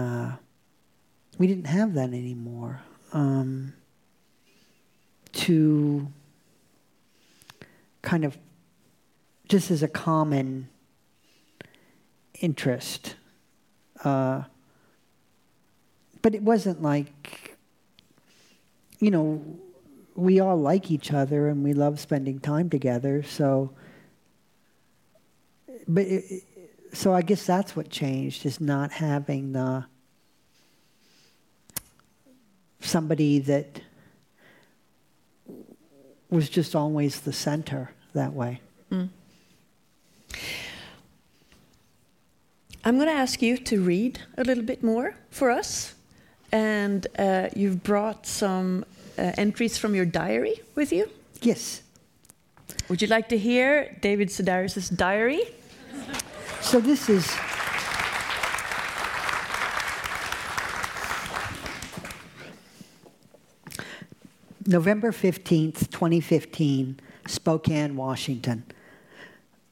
Uh, we didn't have that anymore. Um, to kind of just as a common interest, uh, but it wasn't like, you know, we all like each other and we love spending time together. So, but. It, So I guess that's what changed, is not having the somebody that was just always the center that way. Mm. I'm going to ask you to read a little bit more for us. And uh, you've brought some uh, entries from your diary with you? Yes. Would you like to hear David Sedaris' diary? So this is, November fifteenth, twenty fifteen, Spokane, Washington.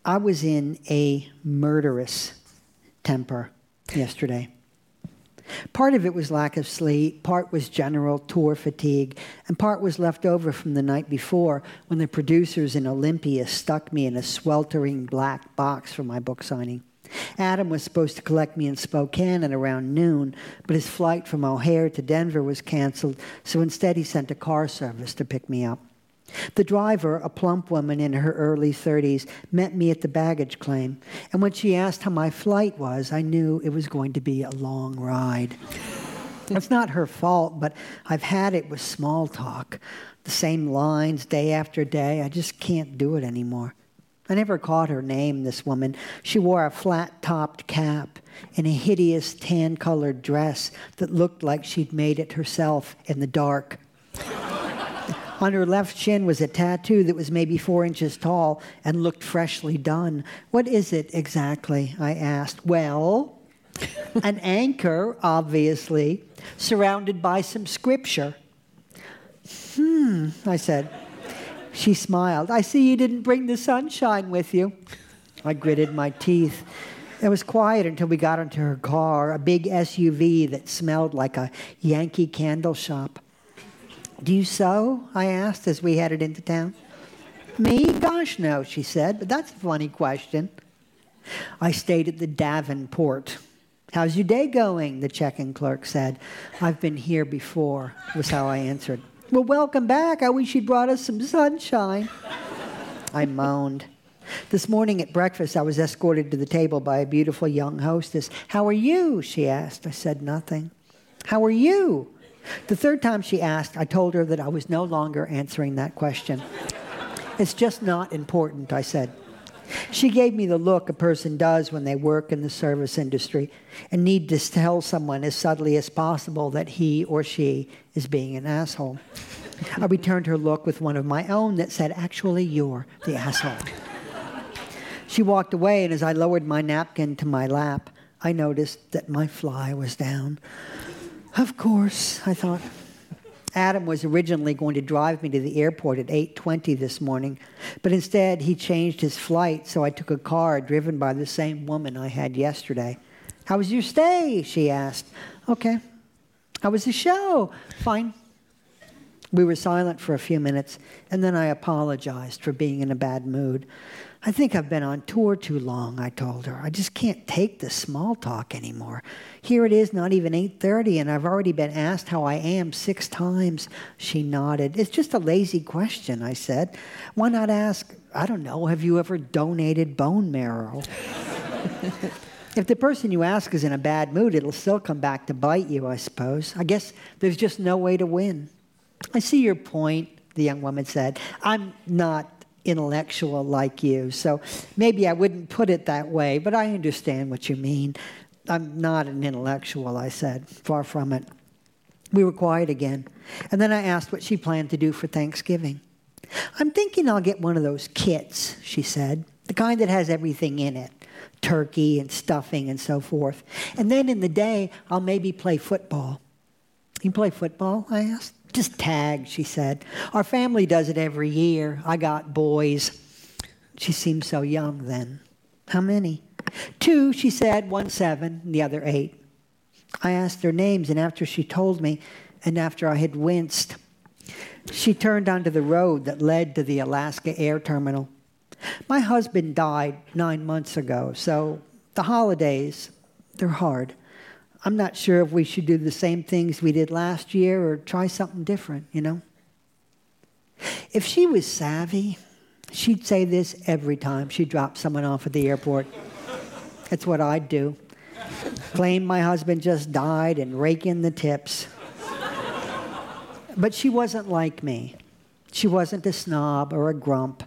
I was in a murderous temper yesterday. Part of it was lack of sleep, part was general tour fatigue, and part was left over from the night before when the producers in Olympia stuck me in a sweltering black box for my book signing. Adam was supposed to collect me in Spokane at around noon, but his flight from O'Hare to Denver was canceled, so instead he sent a car service to pick me up. The driver, a plump woman in her early thirties, met me at the baggage claim, and when she asked how my flight was, I knew it was going to be a long ride. It's not her fault, but I've had it with small talk. The same lines day after day. I just can't do it anymore. I never caught her name, this woman. She wore a flat-topped cap and a hideous tan-colored dress that looked like she'd made it herself in the dark. On her left shin was a tattoo that was maybe four inches tall and looked freshly done. What is it exactly? I asked. Well, an anchor, obviously, surrounded by some scripture. Hmm, I said. She smiled. I see you didn't bring the sunshine with you. I gritted my teeth. It was quiet until we got into her car, a big S U V that smelled like a Yankee candle shop. Do you sew? I asked as we headed into town. Me? Gosh, no, she said, but that's a funny question. I stayed at the Davenport. How's your day going? The check-in clerk said. I've been here before, was how I answered. Well, welcome back. I wish you brought us some sunshine. I moaned. This morning at breakfast, I was escorted to the table by a beautiful young hostess. How are you? She asked. I said nothing. How are you? The third time she asked, I told her that I was no longer answering that question. It's just not important, I said. She gave me the look a person does when they work in the service industry and need to tell someone as subtly as possible that he or she is being an asshole. I returned her look with one of my own that said, actually, you're the asshole. She walked away, and as I lowered my napkin to my lap, I noticed that my fly was down. Of course, I thought. Adam was originally going to drive me to the airport at eight twenty this morning, but instead he changed his flight, so I took a car driven by the same woman I had yesterday. How was your stay? She asked. Okay. How was the show? Fine. We were silent for a few minutes, and then I apologized for being in a bad mood. I think I've been on tour too long, I told her. I just can't take this small talk anymore. Here it is, not even eight thirty, and I've already been asked how I am six times. She nodded. It's just a lazy question, I said. Why not ask, I don't know, have you ever donated bone marrow? If the person you ask is in a bad mood, it'll still come back to bite you, I suppose. I guess there's just no way to win. I see your point, the young woman said. I'm not intellectual like you, so maybe I wouldn't put it that way, but I understand what you mean. I'm not an intellectual, I said. Far from it. We were quiet again, and then I asked what she planned to do for Thanksgiving. I'm thinking I'll get one of those kits, she said, the kind that has everything in it, turkey and stuffing and so forth. And then in the day, I'll maybe play football. You play football? I asked. Just tag, she said. Our family does it every year. I got boys. She seemed so young then. How many? Two, she said, one seven, and the other eight. I asked their names, and after she told me, and after I had winced, she turned onto the road that led to the Alaska Air Terminal. My husband died nine months ago, so the holidays, they're hard. I'm not sure if we should do the same things we did last year or try something different, you know? If she was savvy, she'd say this every time she dropped someone off at the airport. That's what I'd do. Claim my husband just died and rake in the tips. But she wasn't like me. She wasn't a snob or a grump,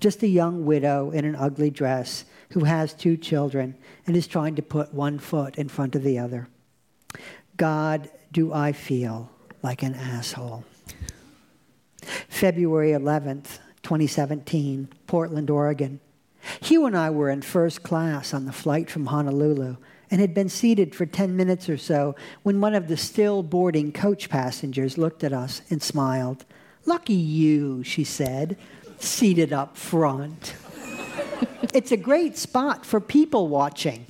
just a young widow in an ugly dress who has two children and is trying to put one foot in front of the other. God, do I feel like an asshole. February eleventh, twenty seventeen, Portland, Oregon. Hugh and I were in first class on the flight from Honolulu and had been seated for ten minutes or so when one of the still boarding coach passengers looked at us and smiled. Lucky you, she said, seated up front. It's a great spot for people watching.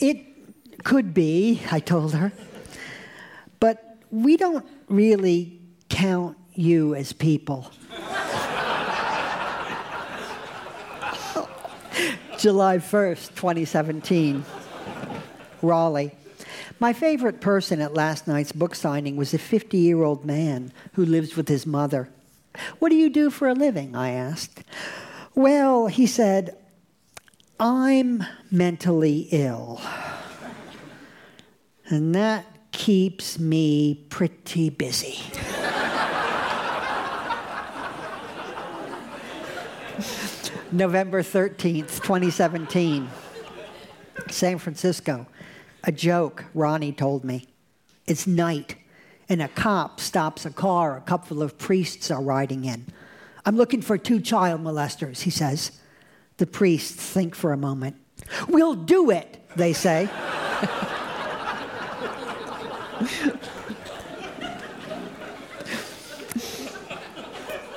It could be, I told her. But we don't really count you as people. July first, twenty seventeen. Raleigh. My favorite person at last night's book signing was a fifty-year-old man who lives with his mother. What do you do for a living? I asked. Well, he said, I'm mentally ill. And that keeps me pretty busy. November thirteenth, twenty seventeen. San Francisco. A joke, Ronnie told me. It's night, and a cop stops a car a couple of priests are riding in. I'm looking for two child molesters, he says. The priests think for a moment. We'll do it, they say.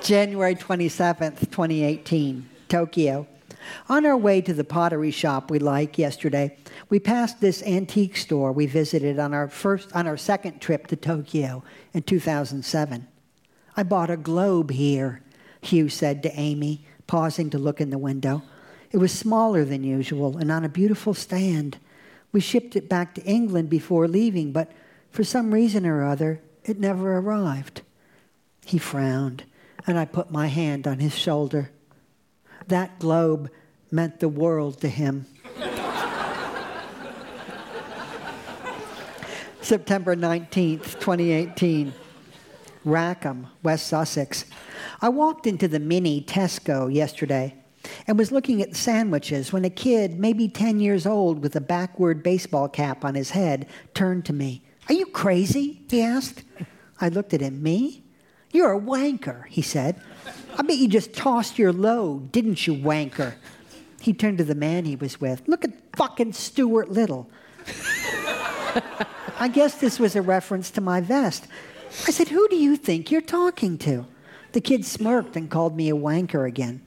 January twenty-seventh, twenty eighteen, Tokyo. On our way to the pottery shop we like yesterday, we passed this antique store we visited on our first, on our second trip to Tokyo in two thousand seven. I bought a globe here, Hugh said to Amy, pausing to look in the window. It was smaller than usual and on a beautiful stand. We shipped it back to England before leaving, but for some reason or other, it never arrived. He frowned, and I put my hand on his shoulder. That globe meant the world to him. September nineteenth, twenty eighteen. Rackham, West Sussex. I walked into the mini Tesco yesterday and was looking at sandwiches when a kid, maybe ten years old, with a backward baseball cap on his head, turned to me. "Are you crazy?" he asked. I looked at him. "Me?" "You're a wanker," he said. "I bet you just tossed your load, didn't you, wanker?" He turned to the man he was with. "Look at fucking Stuart Little." I guess this was a reference to my vest. I said, "Who do you think you're talking to?" The kid smirked and called me a wanker again.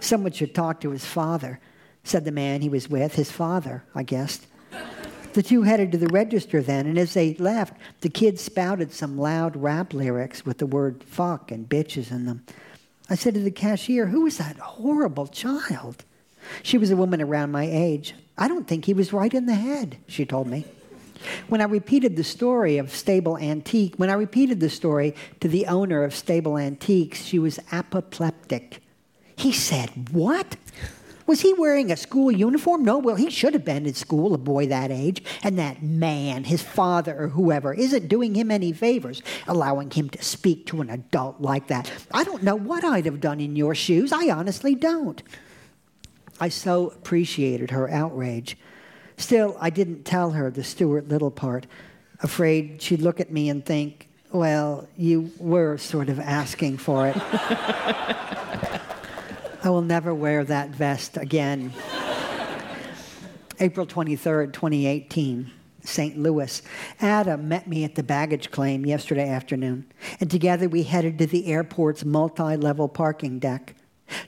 "Someone should talk to his father," said the man he was with. His father, I guessed. The two headed to the register then, and as they left, the kid spouted some loud rap lyrics with the word fuck and bitches in them. I said to the cashier, "Who was that horrible child?" She was a woman around my age. "I don't think he was right in the head," she told me. When I repeated the story of Stable Antique, when I repeated the story to the owner of Stable Antiques, she was apoplectic. He said, "What? Was he wearing a school uniform? No, well, he should have been in school, a boy that age. And that man, his father or whoever, isn't doing him any favors, allowing him to speak to an adult like that. I don't know what I'd have done in your shoes. I honestly don't." I so appreciated her outrage. Still, I didn't tell her the Stuart Little part, afraid she'd look at me and think, "Well, you were sort of asking for it." I will never wear that vest again. April twenty-third, twenty eighteen, Saint Louis. Adam met me at the baggage claim yesterday afternoon, and together we headed to the airport's multi-level parking deck.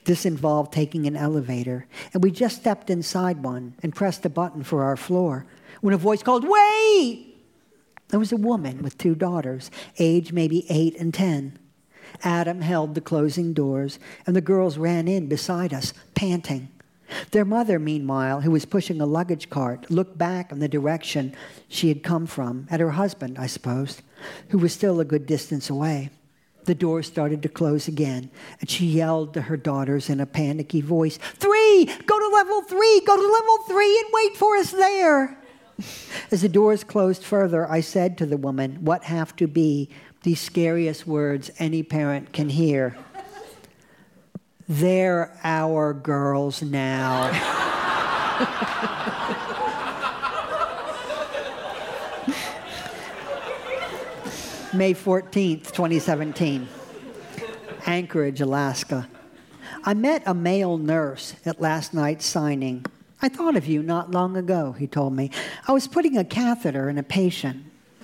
This involved taking an elevator, and we just stepped inside one and pressed a button for our floor when a voice called, "Wait!" It was a woman with two daughters, age maybe eight and ten. Adam held the closing doors, and the girls ran in beside us, panting. Their mother, meanwhile, who was pushing a luggage cart, looked back in the direction she had come from, at her husband, I suppose, who was still a good distance away. The door started to close again, and she yelled to her daughters in a panicky voice, "Three! Go to level three! Go to level three and wait for us there!" As the doors closed further, I said to the woman, what have to be the scariest words any parent can hear. "They're our girls now." May fourteenth, twenty seventeen, Anchorage, Alaska. I met a male nurse at last night's signing. "I thought of you not long ago," he told me. "I was putting a catheter in a patient,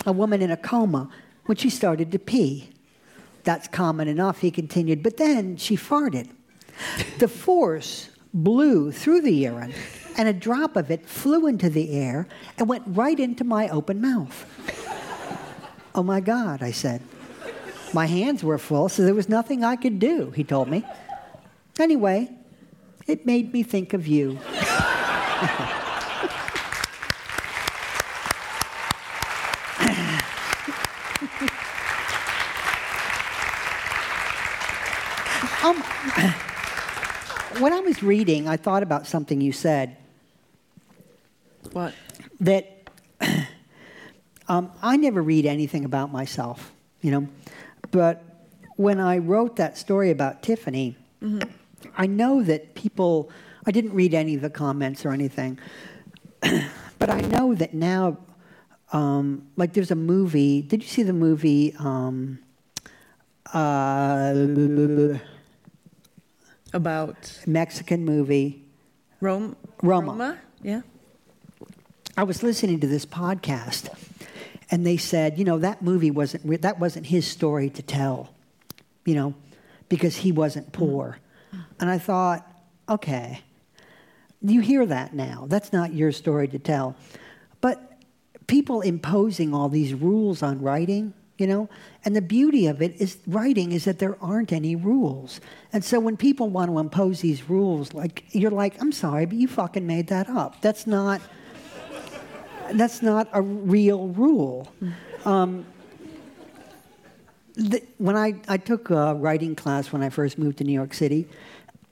a woman in a coma, when she started to pee." "That's common enough," he continued, "but then she farted. The force blew through the urine, and a drop of it flew into the air and went right into my open mouth." "Oh, my God," I said. "My hands were full, so there was nothing I could do," he told me. "Anyway, it made me think of you." um, when I was reading, I thought about something you said. What? That... Um, I never read anything about myself, you know, but when I wrote that story about Tiffany, mm-hmm. I know that people, I didn't read any of the comments or anything, but I know that now, um, like there's a movie, did you see the movie, um, uh, about? Mexican movie. Rome? Roma. Roma, yeah. I was listening to this podcast. And they said, you know, that movie wasn't, that wasn't his story to tell, you know, because he wasn't poor. And I thought, okay, you hear that now. That's not your story to tell. But people imposing all these rules on writing, you know, and the beauty of it is writing is that there aren't any rules. And so when people want to impose these rules, like you're like, I'm sorry, but you fucking made that up. That's not, that's not a real rule. Um, the, when I, I took a writing class when I first moved to New York City,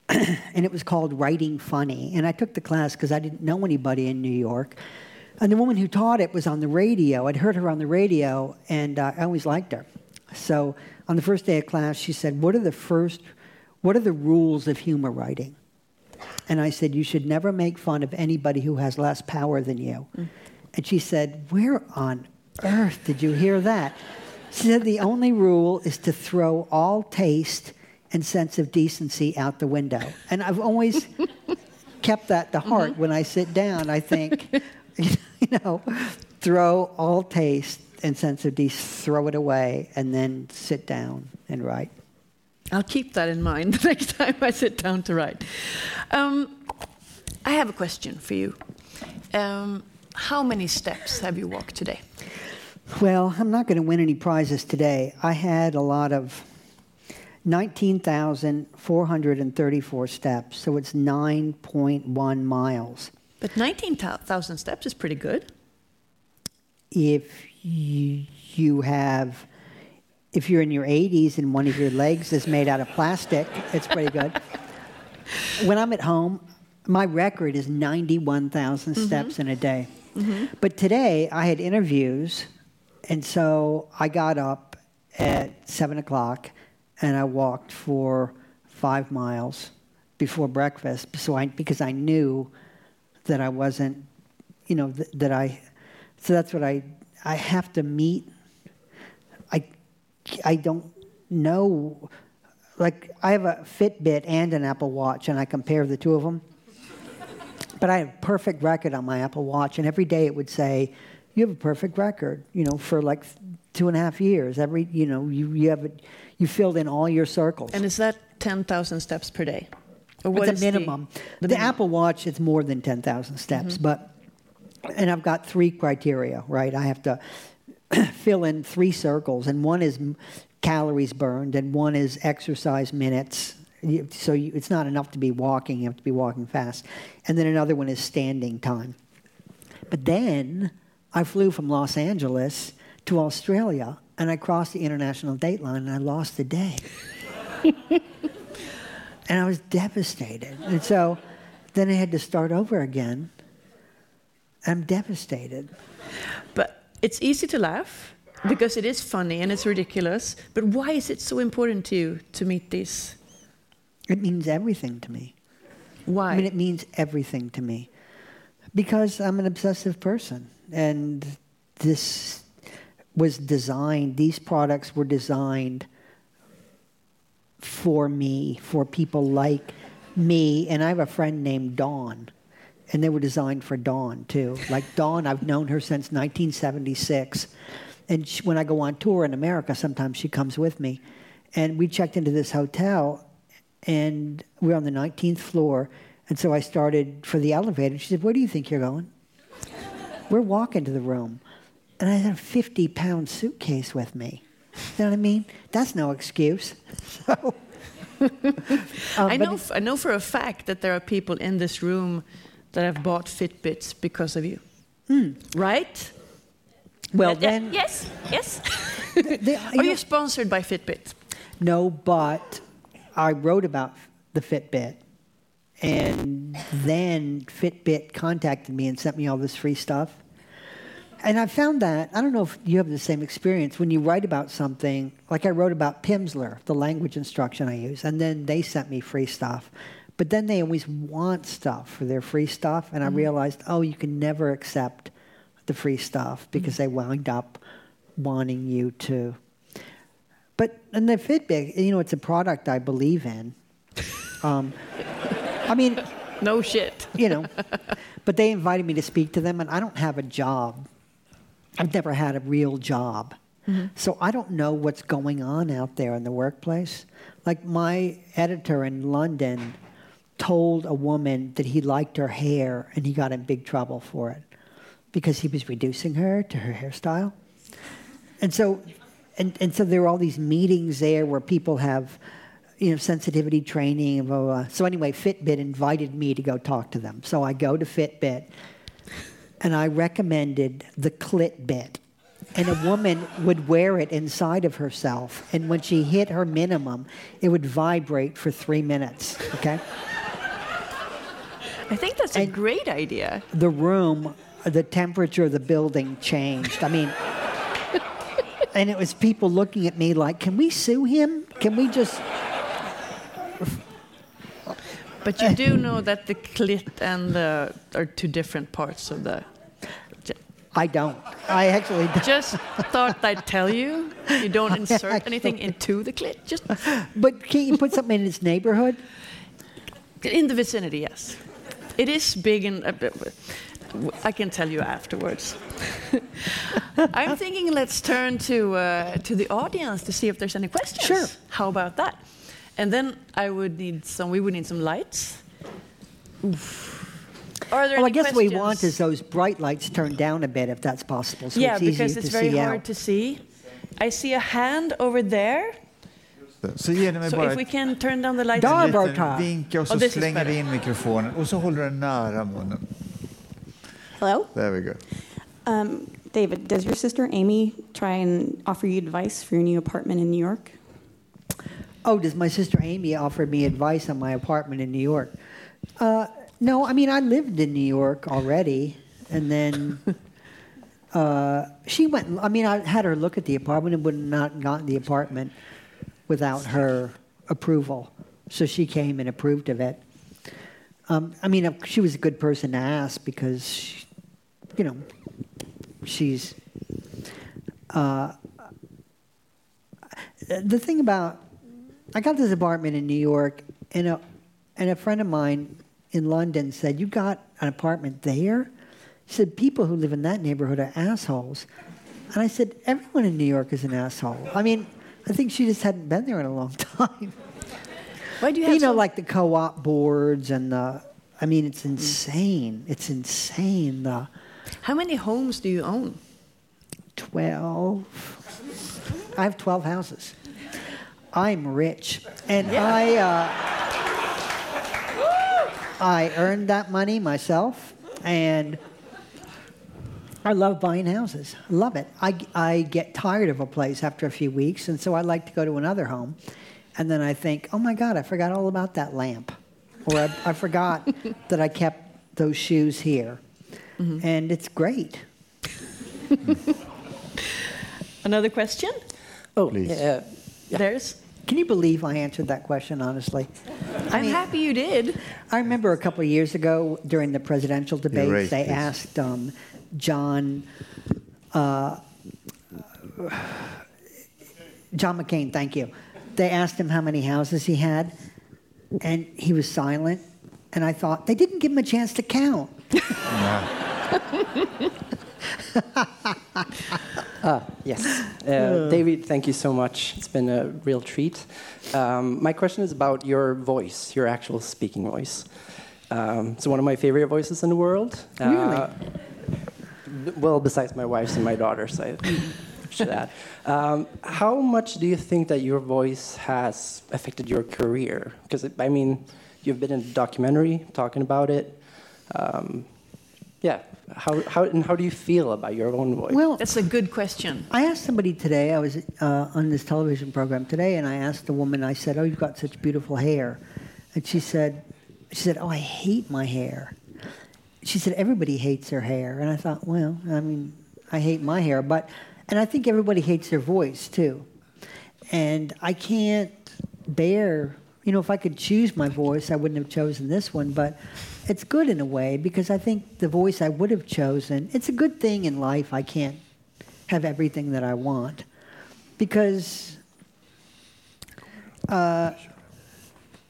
and it was called Writing Funny. And I took the class because I didn't know anybody in New York. And the woman who taught it was on the radio. I'd heard her on the radio, and uh, I always liked her. So on the first day of class, she said, what are the first, what are the rules of humor writing? And I said, you should never make fun of anybody who has less power than you. Mm. And she said, where on earth did you hear that? She said, the only rule is to throw all taste and sense of decency out the window. And I've always kept that to heart. Mm-hmm. When I sit down, I think, you know, throw all taste and sense of decency, throw it away, and then sit down and write. I'll keep that in mind the next time I sit down to write. Um, I have a question for you. Um, how many steps have you walked today? Well, I'm not going to win any prizes today. I had a lot of nineteen thousand four hundred thirty-four steps, so it's nine point one miles. But nineteen thousand steps is pretty good. If you, you have, if you're in your eighties and one of your legs is made out of plastic, it's pretty good. When I'm at home, my record is ninety-one thousand mm-hmm. steps in a day. Mm-hmm. But today I had interviews, and so I got up at seven o'clock and I walked for five miles before breakfast, so I, because I knew that I wasn't, you know, th- that I, so that's what I, I have to meet. I, I don't know, like, I have a Fitbit and an Apple Watch, and I compare the two of them. But I have a perfect record on my Apple Watch, and every day it would say, you have a perfect record, you know, for like two and a half years. Every, you know, you, you have a, you filled in all your circles. And is that ten thousand steps per day? Or what it's is a minimum. The, the, the minimum. Apple Watch, it's more than ten thousand steps. Mm-hmm. But, and I've got three criteria, right? I have to fill in three circles, and one is calories burned, and one is exercise minutes. So you, it's not enough to be walking. You have to be walking fast. And then another one is standing time. But then I flew from Los Angeles to Australia, and I crossed the international date line, and I lost the day. And I was devastated. And so then I had to start over again. I'm devastated. But it's easy to laugh because it is funny and it's ridiculous. But why is it so important to you to meet these? It means everything to me. Why? I mean, it means everything to me. Because I'm an obsessive person. And this was designed, these products were designed for me, for people like me. And I have a friend named Dawn, and they were designed for Dawn, too. Like, Dawn, I've known her since nineteen seventy-six. And she, when I go on tour in America, sometimes she comes with me. And we checked into this hotel, and we were on the nineteenth floor. And so I started for the elevator. She said, where do you think you're going? We're walking to the room. And I had a fifty-pound suitcase with me. You know what I mean? That's no excuse. So, um, I know f- I know for a fact that there are people in this room that have bought Fitbits because of you. Hmm. Right? Well, uh, then... Uh, yes, yes. they, they, are you, you know, sponsored by Fitbit? No, but I wrote about the Fitbit. And then Fitbit contacted me and sent me all this free stuff. And I found that, I don't know if you have the same experience, when you write about something, like I wrote about Pimsleur, the language instruction I use, and then they sent me free stuff. But then they always want stuff for their free stuff, and mm-hmm. I realized, oh, you can never accept the free stuff because mm-hmm. they wound up wanting you to. But, and the Fitbit, you know, it's a product I believe in. um, I mean... No shit. You know, but they invited me to speak to them, and I don't have a job. I've never had a real job. Mm-hmm. So I don't know what's going on out there in the workplace. Like my editor in London told a woman that he liked her hair and he got in big trouble for it because he was reducing her to her hairstyle. And so and, and so there are all these meetings there where people have, you know, sensitivity training, blah, blah, blah. So anyway, Fitbit invited me to go talk to them. So I go to Fitbit, and I recommended the Clitbit. And a woman would wear it inside of herself, and when she hit her minimum, it would vibrate for three minutes, okay? I think that's and a great idea. The room, the temperature of the building changed. I mean... And it was people looking at me like, can we sue him? Can we just... But you do know that the clit and the are two different parts of the... I don't. I actually don't. Just thought I'd tell you. You don't insert anything into the clit. Just. But can't you put something in its neighborhood? In the vicinity, yes. It is big and... I can tell you afterwards. I'm thinking let's turn to uh, to the audience to see if there's any questions. Sure. How about that? And then I would need some. We would need some lights. Oof. Are there well, any I guess questions? What we want is those bright lights turned down a bit, if that's possible. So yeah, it's because it's very hard out. to see. I see a hand over there. Så ger ni mig so bara if we can turn down the lights. En liten vinka och så oh, slänger vi in mikrofonen och så håller den nära munnen. Hello? There we go. Um, David, does your sister Amy try and offer you advice for your new apartment in New York? Oh, does my sister Amy offer me advice on my apartment in New York? Uh, no, I mean, I lived in New York already, and then uh, she went, I mean, I had her look at the apartment and would not have gotten the apartment without her approval. So she came and approved of it. Um, I mean, she was a good person to ask because, she, you know, she's... Uh, the thing about... I got this apartment in New York, and a, and a friend of mine in London said, you got an apartment there? She said, people who live in that neighborhood are assholes. And I said, everyone in New York is an asshole. I mean, I think she just hadn't been there in a long time. Why do you have you know, some... like the co-op boards and the... I mean, it's insane. It's insane. The How many homes do you own? twelve. I have twelve houses. I'm rich. And yeah. I... Uh, I earned that money myself. And I love buying houses. I love it. I, I get tired of a place after a few weeks, and so I like to go to another home. And then I think, oh, my God, I forgot all about that lamp. Or I, I forgot that I kept those shoes here. Mm-hmm. And it's great. Another question? Oh, please. Uh, yeah. There's... Can you believe I answered that question, honestly? I I'm mean, happy you did. I remember a couple of years ago during the presidential debates, right, they please. asked um, John... Uh, John McCain, thank you. They asked him how many houses he had, and he was silent. And I thought, they didn't give him a chance to count. uh, yes. Uh, David, thank you so much. It's been a real treat. Um, my question is about your voice, your actual speaking voice. Um, it's one of my favorite voices in the world. Uh, really? Well, besides my wife's and my daughter's. I, to that. Um, how much do you think that your voice has affected your career? Because, I mean, you've been in a documentary talking about it. Um, yeah. How how and how do you feel about your own voice? Well, that's a good question. I asked somebody today, I was uh, on this television program today, and I asked the woman, I said, oh, you've got such beautiful hair. And she said, she said, oh, I hate my hair. She said, everybody hates their hair. And I thought, well, I mean, I hate my hair, but... And I think everybody hates their voice, too. And I can't bear... You know, if I could choose my voice, I wouldn't have chosen this one. But it's good in a way, because I think the voice I would have chosen... It's a good thing in life I can't have everything that I want. Because... Uh,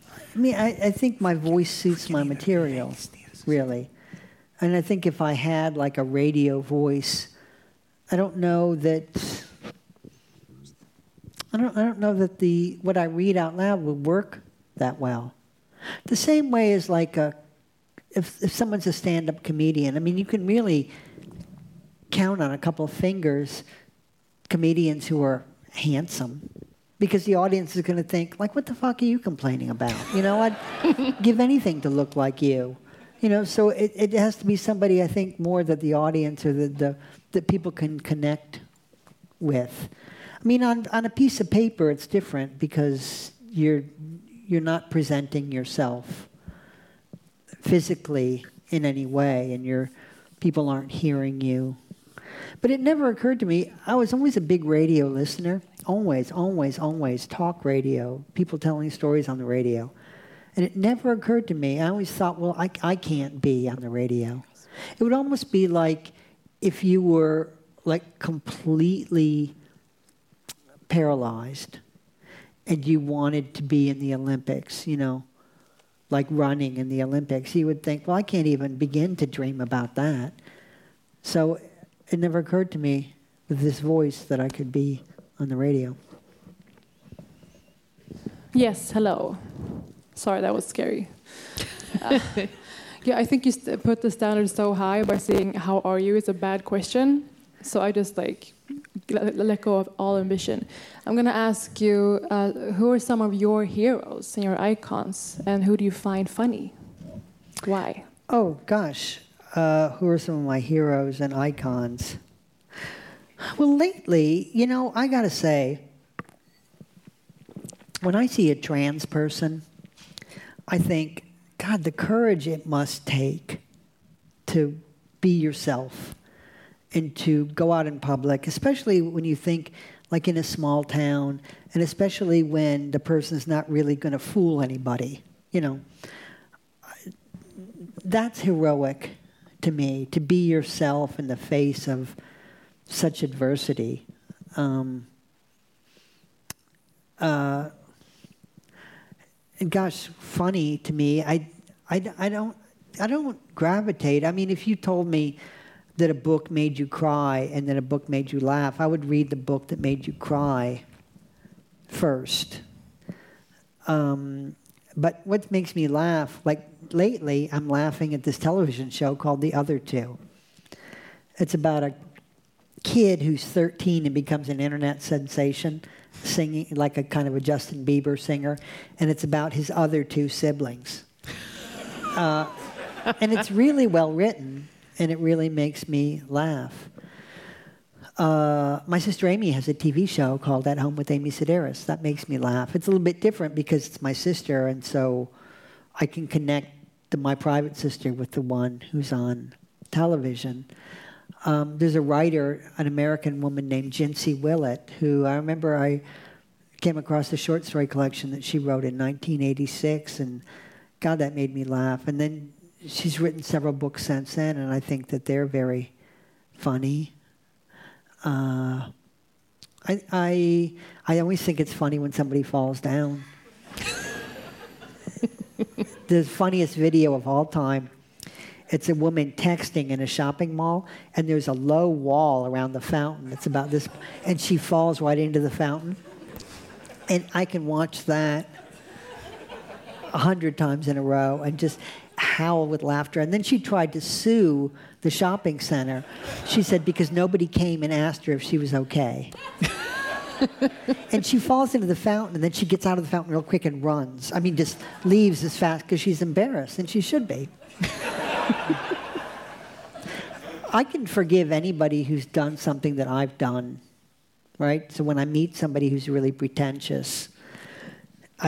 I mean, I, I think my voice suits my material, really. And I think if I had, like, a radio voice... I don't know that I don't, I don't know that the what I read out loud would work that well. The same way as like a, if, if someone's a stand-up comedian, I mean, you can really count on a couple of fingers comedians who are handsome, because the audience is going to think, like, what the fuck are you complaining about? You know, I'd give anything to look like you. You know, so it, it has to be somebody, I think, more that the audience or the, the that people can connect with. I mean, on, on a piece of paper, it's different because you're you're not presenting yourself physically in any way, and your people aren't hearing you. But it never occurred to me. I was always a big radio listener, always, always, always, talk radio, people telling stories on the radio. And it never occurred to me. I always thought, well, I, I can't be on the radio. It would almost be like if you were like completely paralyzed and you wanted to be in the Olympics, you know, like running in the Olympics. You would think, well, I can't even begin to dream about that. So it never occurred to me with this voice that I could be on the radio. Yes, hello. Sorry, that was scary. Uh, yeah, I think you st- put the standard so high by saying, how are you? It's a bad question. So I just like l- let go of all ambition. I'm going to ask you, uh, who are some of your heroes and your icons? And who do you find funny? Why? Oh, gosh. Uh, who are some of my heroes and icons? Well, lately, you know, I got to say, when I see a trans person, I think, God, the courage it must take to be yourself and to go out in public, especially when you think, like in a small town, and especially when the person's not really going to fool anybody, you know. That's heroic to me, to be yourself in the face of such adversity. Um, uh, And gosh, funny to me. I, I, I don't, I don't gravitate. I mean, if you told me that a book made you cry and that a book made you laugh, I would read the book that made you cry first. Um, but what makes me laugh? Like lately, I'm laughing at this television show called The Other Two. It's about a kid who's thirteen and becomes an internet sensation, singing like a kind of a Justin Bieber singer, and it's about his other two siblings. Uh, and it's really well written, and it really makes me laugh. Uh, my sister Amy has a T V show called At Home with Amy Sedaris. That makes me laugh. It's a little bit different because it's my sister, and so I can connect the, my private sister with the one who's on television. Um, there's a writer, an American woman named Jinsy Willett, who I remember I came across a short story collection that she wrote in nineteen eighty-six, and God, that made me laugh. And then she's written several books since then, and I think that they're very funny. Uh, I, I, I always think it's funny when somebody falls down. The funniest video of all time. It's a woman texting in a shopping mall, and there's a low wall around the fountain. It's about this, and she falls right into the fountain. And I can watch that a hundred times in a row and just howl with laughter. And then she tried to sue the shopping center. She said, because nobody came and asked her if she was okay. And she falls into the fountain, and then she gets out of the fountain real quick and runs. I mean, just leaves as fast because she's embarrassed, and she should be. I can forgive anybody who's done something that I've done, right? So when I meet somebody who's really pretentious,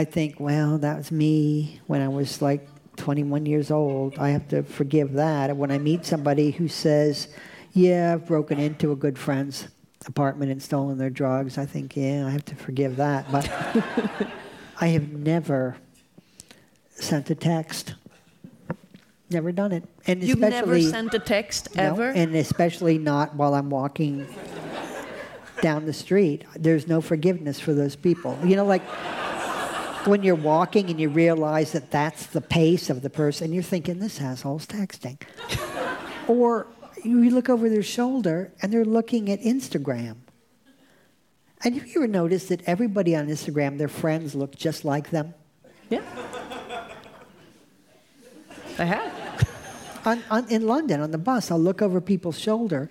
I think, well, that was me when I was like twenty-one years old. I have to forgive that. And when I meet somebody who says, yeah, I've broken into a good friend's apartment and stolen their drugs, I think, yeah, I have to forgive that. But I have never sent a text. Never done it. And you've never sent a text ever? No, and especially not while I'm walking down the street. There's no forgiveness for those people. You know, like when you're walking and you realize that that's the pace of the person, you're thinking, this asshole's texting. Or you look over their shoulder and they're looking at Instagram. And have you ever noticed that everybody on Instagram, their friends look just like them? Yeah. I have. on, on, in London, on the bus, I'll look over people's shoulder,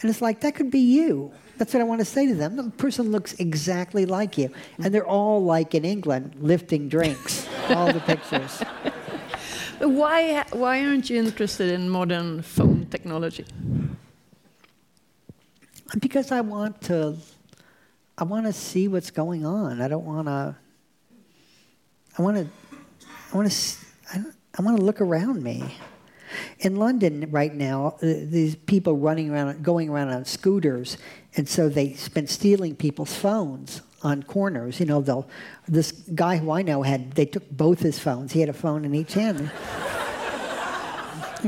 and it's like, that could be you. That's what I want to say to them. The person looks exactly like you. And they're all, like in England, lifting drinks, all the pictures. Why, why aren't you interested in modern phone technology? Because I want to... I want to see what's going on. I don't want to. I want to. I want to. I want to look around me. In London right now, these people running around, going around on scooters, and so they've been stealing people's phones on corners. You know, they'll. This guy who I know had. They took both his phones. He had a phone in each hand.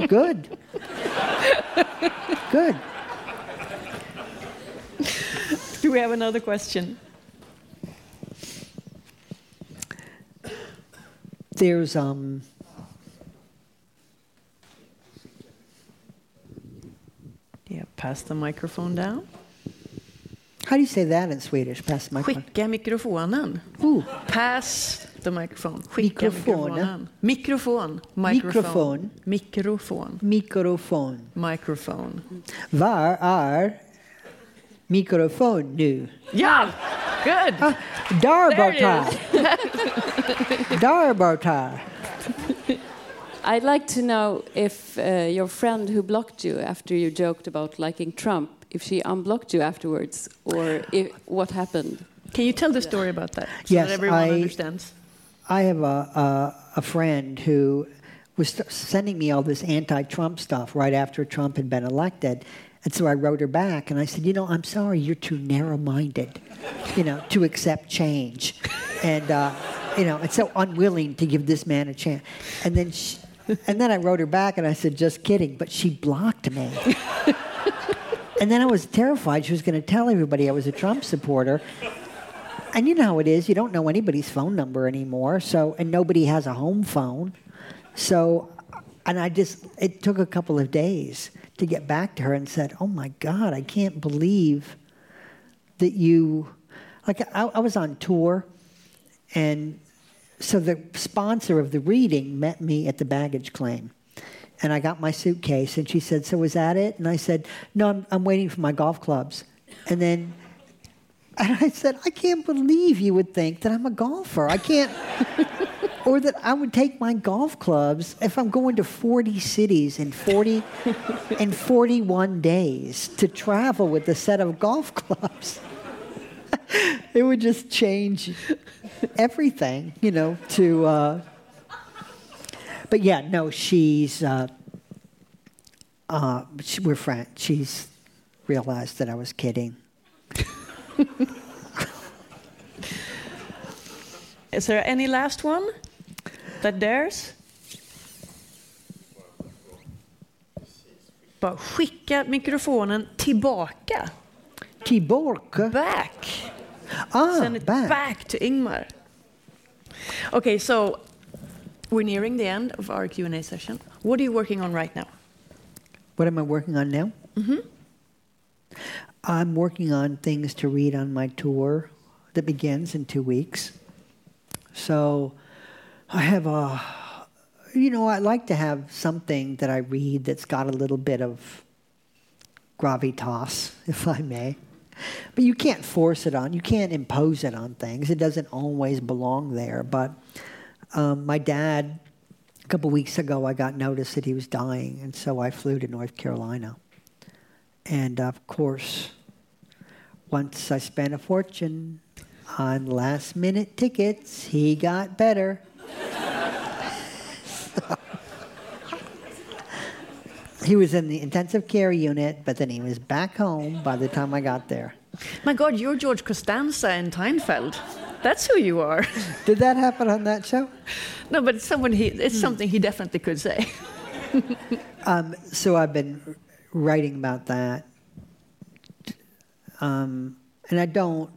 Good. Good. Do we have another question? There's um. Yeah, pass the microphone down. How do you say that in Swedish? Pass the microphone. Skicka mikrofonen. Ooh. Pass the microphone. Skicka mikrofonen. Mikrofon. Mikrofon. Mikrofon. Mikrofon. Mikrofon. Var är microphone nu. Yeah, good. Uh, Darbartar. Darbartar. I'd like to know if uh, your friend who blocked you after you joked about liking Trump, if she unblocked you afterwards, or if, what happened. Can you tell the story about that so yes, that everyone I, understands? I have a, a, a friend who was st- sending me all this anti-Trump stuff right after Trump had been elected. And so I wrote her back, and I said, you know, I'm sorry, you're too narrow-minded, you know, to accept change. And, uh, you know, it's so unwilling to give this man a chance. And then she, and then I wrote her back, and I said, just kidding, but she blocked me. And then I was terrified she was going to tell everybody I was a Trump supporter. And you know how it is. You don't know anybody's phone number anymore, so and nobody has a home phone. So, and I just, it took a couple of days to get back to her and said, oh my God, I can't believe that you, like I, I was on tour, and so the sponsor of the reading met me at the baggage claim, and I got my suitcase, and she said, so is that it? And I said, no, I'm, I'm waiting for my golf clubs. And then and I said, I can't believe you would think that I'm a golfer. I can't, or that I would take my golf clubs if I'm going to forty cities in forty in forty-one days to travel with a set of golf clubs. It would just change everything, you know, to... Uh... But yeah, no, she's... Uh, uh, she, we're friends. She's realized that I was kidding. Is there any last one that dares? Bara skicka mikrofonen tillbaka. Tillbaka? Back. Ah, send it back. back to Ingmar. Okay, so we're nearing the end of our Q and A session. What are you working on right now? What am I working on now? Mm-hmm. I'm working on things to read on my tour that begins in two weeks. So I have a, you know, I like to have something that I read that's got a little bit of gravitas, if I may. But you can't force it on, you can't impose it on things. It doesn't always belong there. But um, my dad, a couple weeks ago, I got notice that he was dying, and so I flew to North Carolina. And of course, once I spent a fortune on last-minute tickets, he got better. So, he was in the intensive care unit, but then he was back home by the time I got there. My God, you're George Costanza in Seinfeld. That's who you are. Did that happen on that show? No, but it's, someone he, it's something he definitely could say. um, so I've been writing about that. Um, and I don't...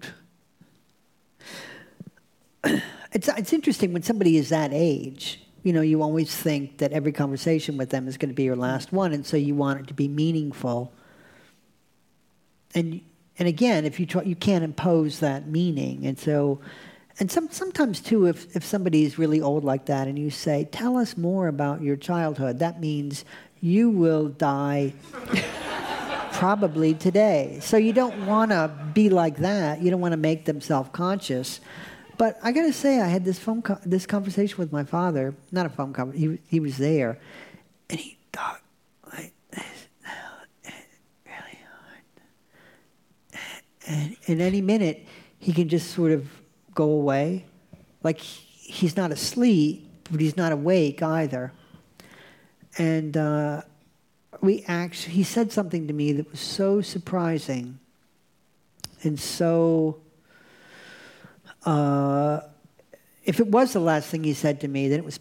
It's it's interesting when somebody is that age, you know, you always think that every conversation with them is going to be your last one, and so you want it to be meaningful. And And again, if you try, you can't impose that meaning. And so, and some, sometimes too, if, if somebody's really old like that and you say, tell us more about your childhood, that means you will die probably today. So you don't want to be like that. You don't want to make them self-conscious. But I got to say, I had this phone co- this conversation with my father. Not a phone conversation. He, he was there. And he thought, like, this really hard. And in any minute, he can just sort of go away. Like, he's not asleep, but he's not awake either. And uh, we actually, he said something to me that was so surprising and so, uh, if it was the last thing he said to me, then it was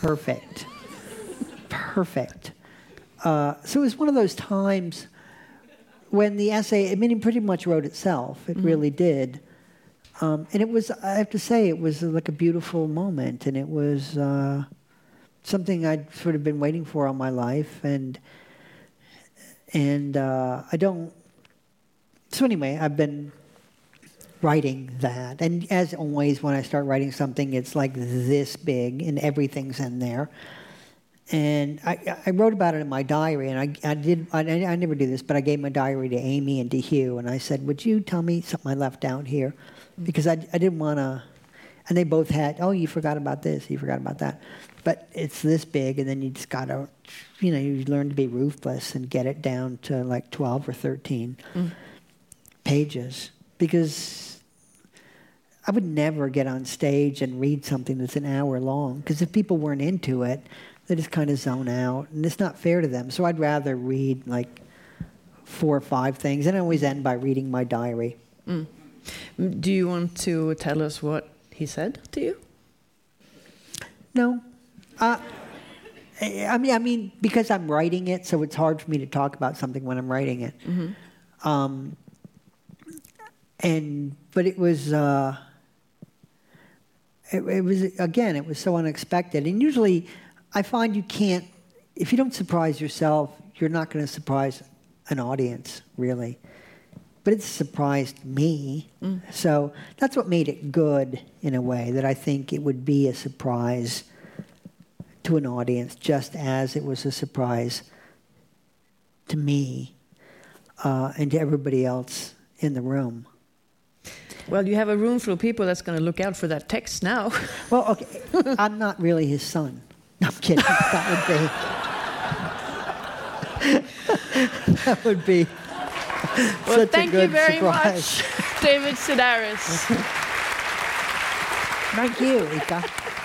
perfect. Perfect. Uh, so it was one of those times when the essay, I mean, it pretty much wrote itself. It mm-hmm. really did. Um, and it was, I have to say, it was like a beautiful moment. And it was uh, something I'd sort of been waiting for all my life. And, and uh, I don't, so anyway, I've been writing that. And as always, when I start writing something, it's like this big and everything's in there. And I, I wrote about it in my diary, and I, I did. I, I never do this, but I gave my diary to Amy and to Hugh, and I said, "Would you tell me something I left out here?" Because I, I didn't want to. And they both had, "Oh, you forgot about this. You forgot about that." But it's this big, and then you just gotta, you know, you learn to be ruthless and get it down to like twelve or thirteen mm. pages, because I would never get on stage and read something that's an hour long. Because if people weren't into it, they just kind of zone out, and it's not fair to them. So I'd rather read like four or five things, and I always end by reading my diary. Mm. Do you want to tell us what he said to you? No. Uh, I mean, I mean, because I'm writing it, so it's hard for me to talk about something when I'm writing it. Mm-hmm. Um, and but it was. Uh, it, it was again. It was so unexpected, and usually, I find you can't, if you don't surprise yourself, you're not going to surprise an audience, really. But it surprised me. Mm. So that's what made it good, in a way, that I think it would be a surprise to an audience, just as it was a surprise to me uh, and to everybody else in the room. Well, you have a room full of people that's going to look out for that text now. Well, okay, I'm not really his son. No, I'm kidding. That would be... that would be... Well, such thank a good you very surprise. Much, David Sedaris. Thank you, Ica.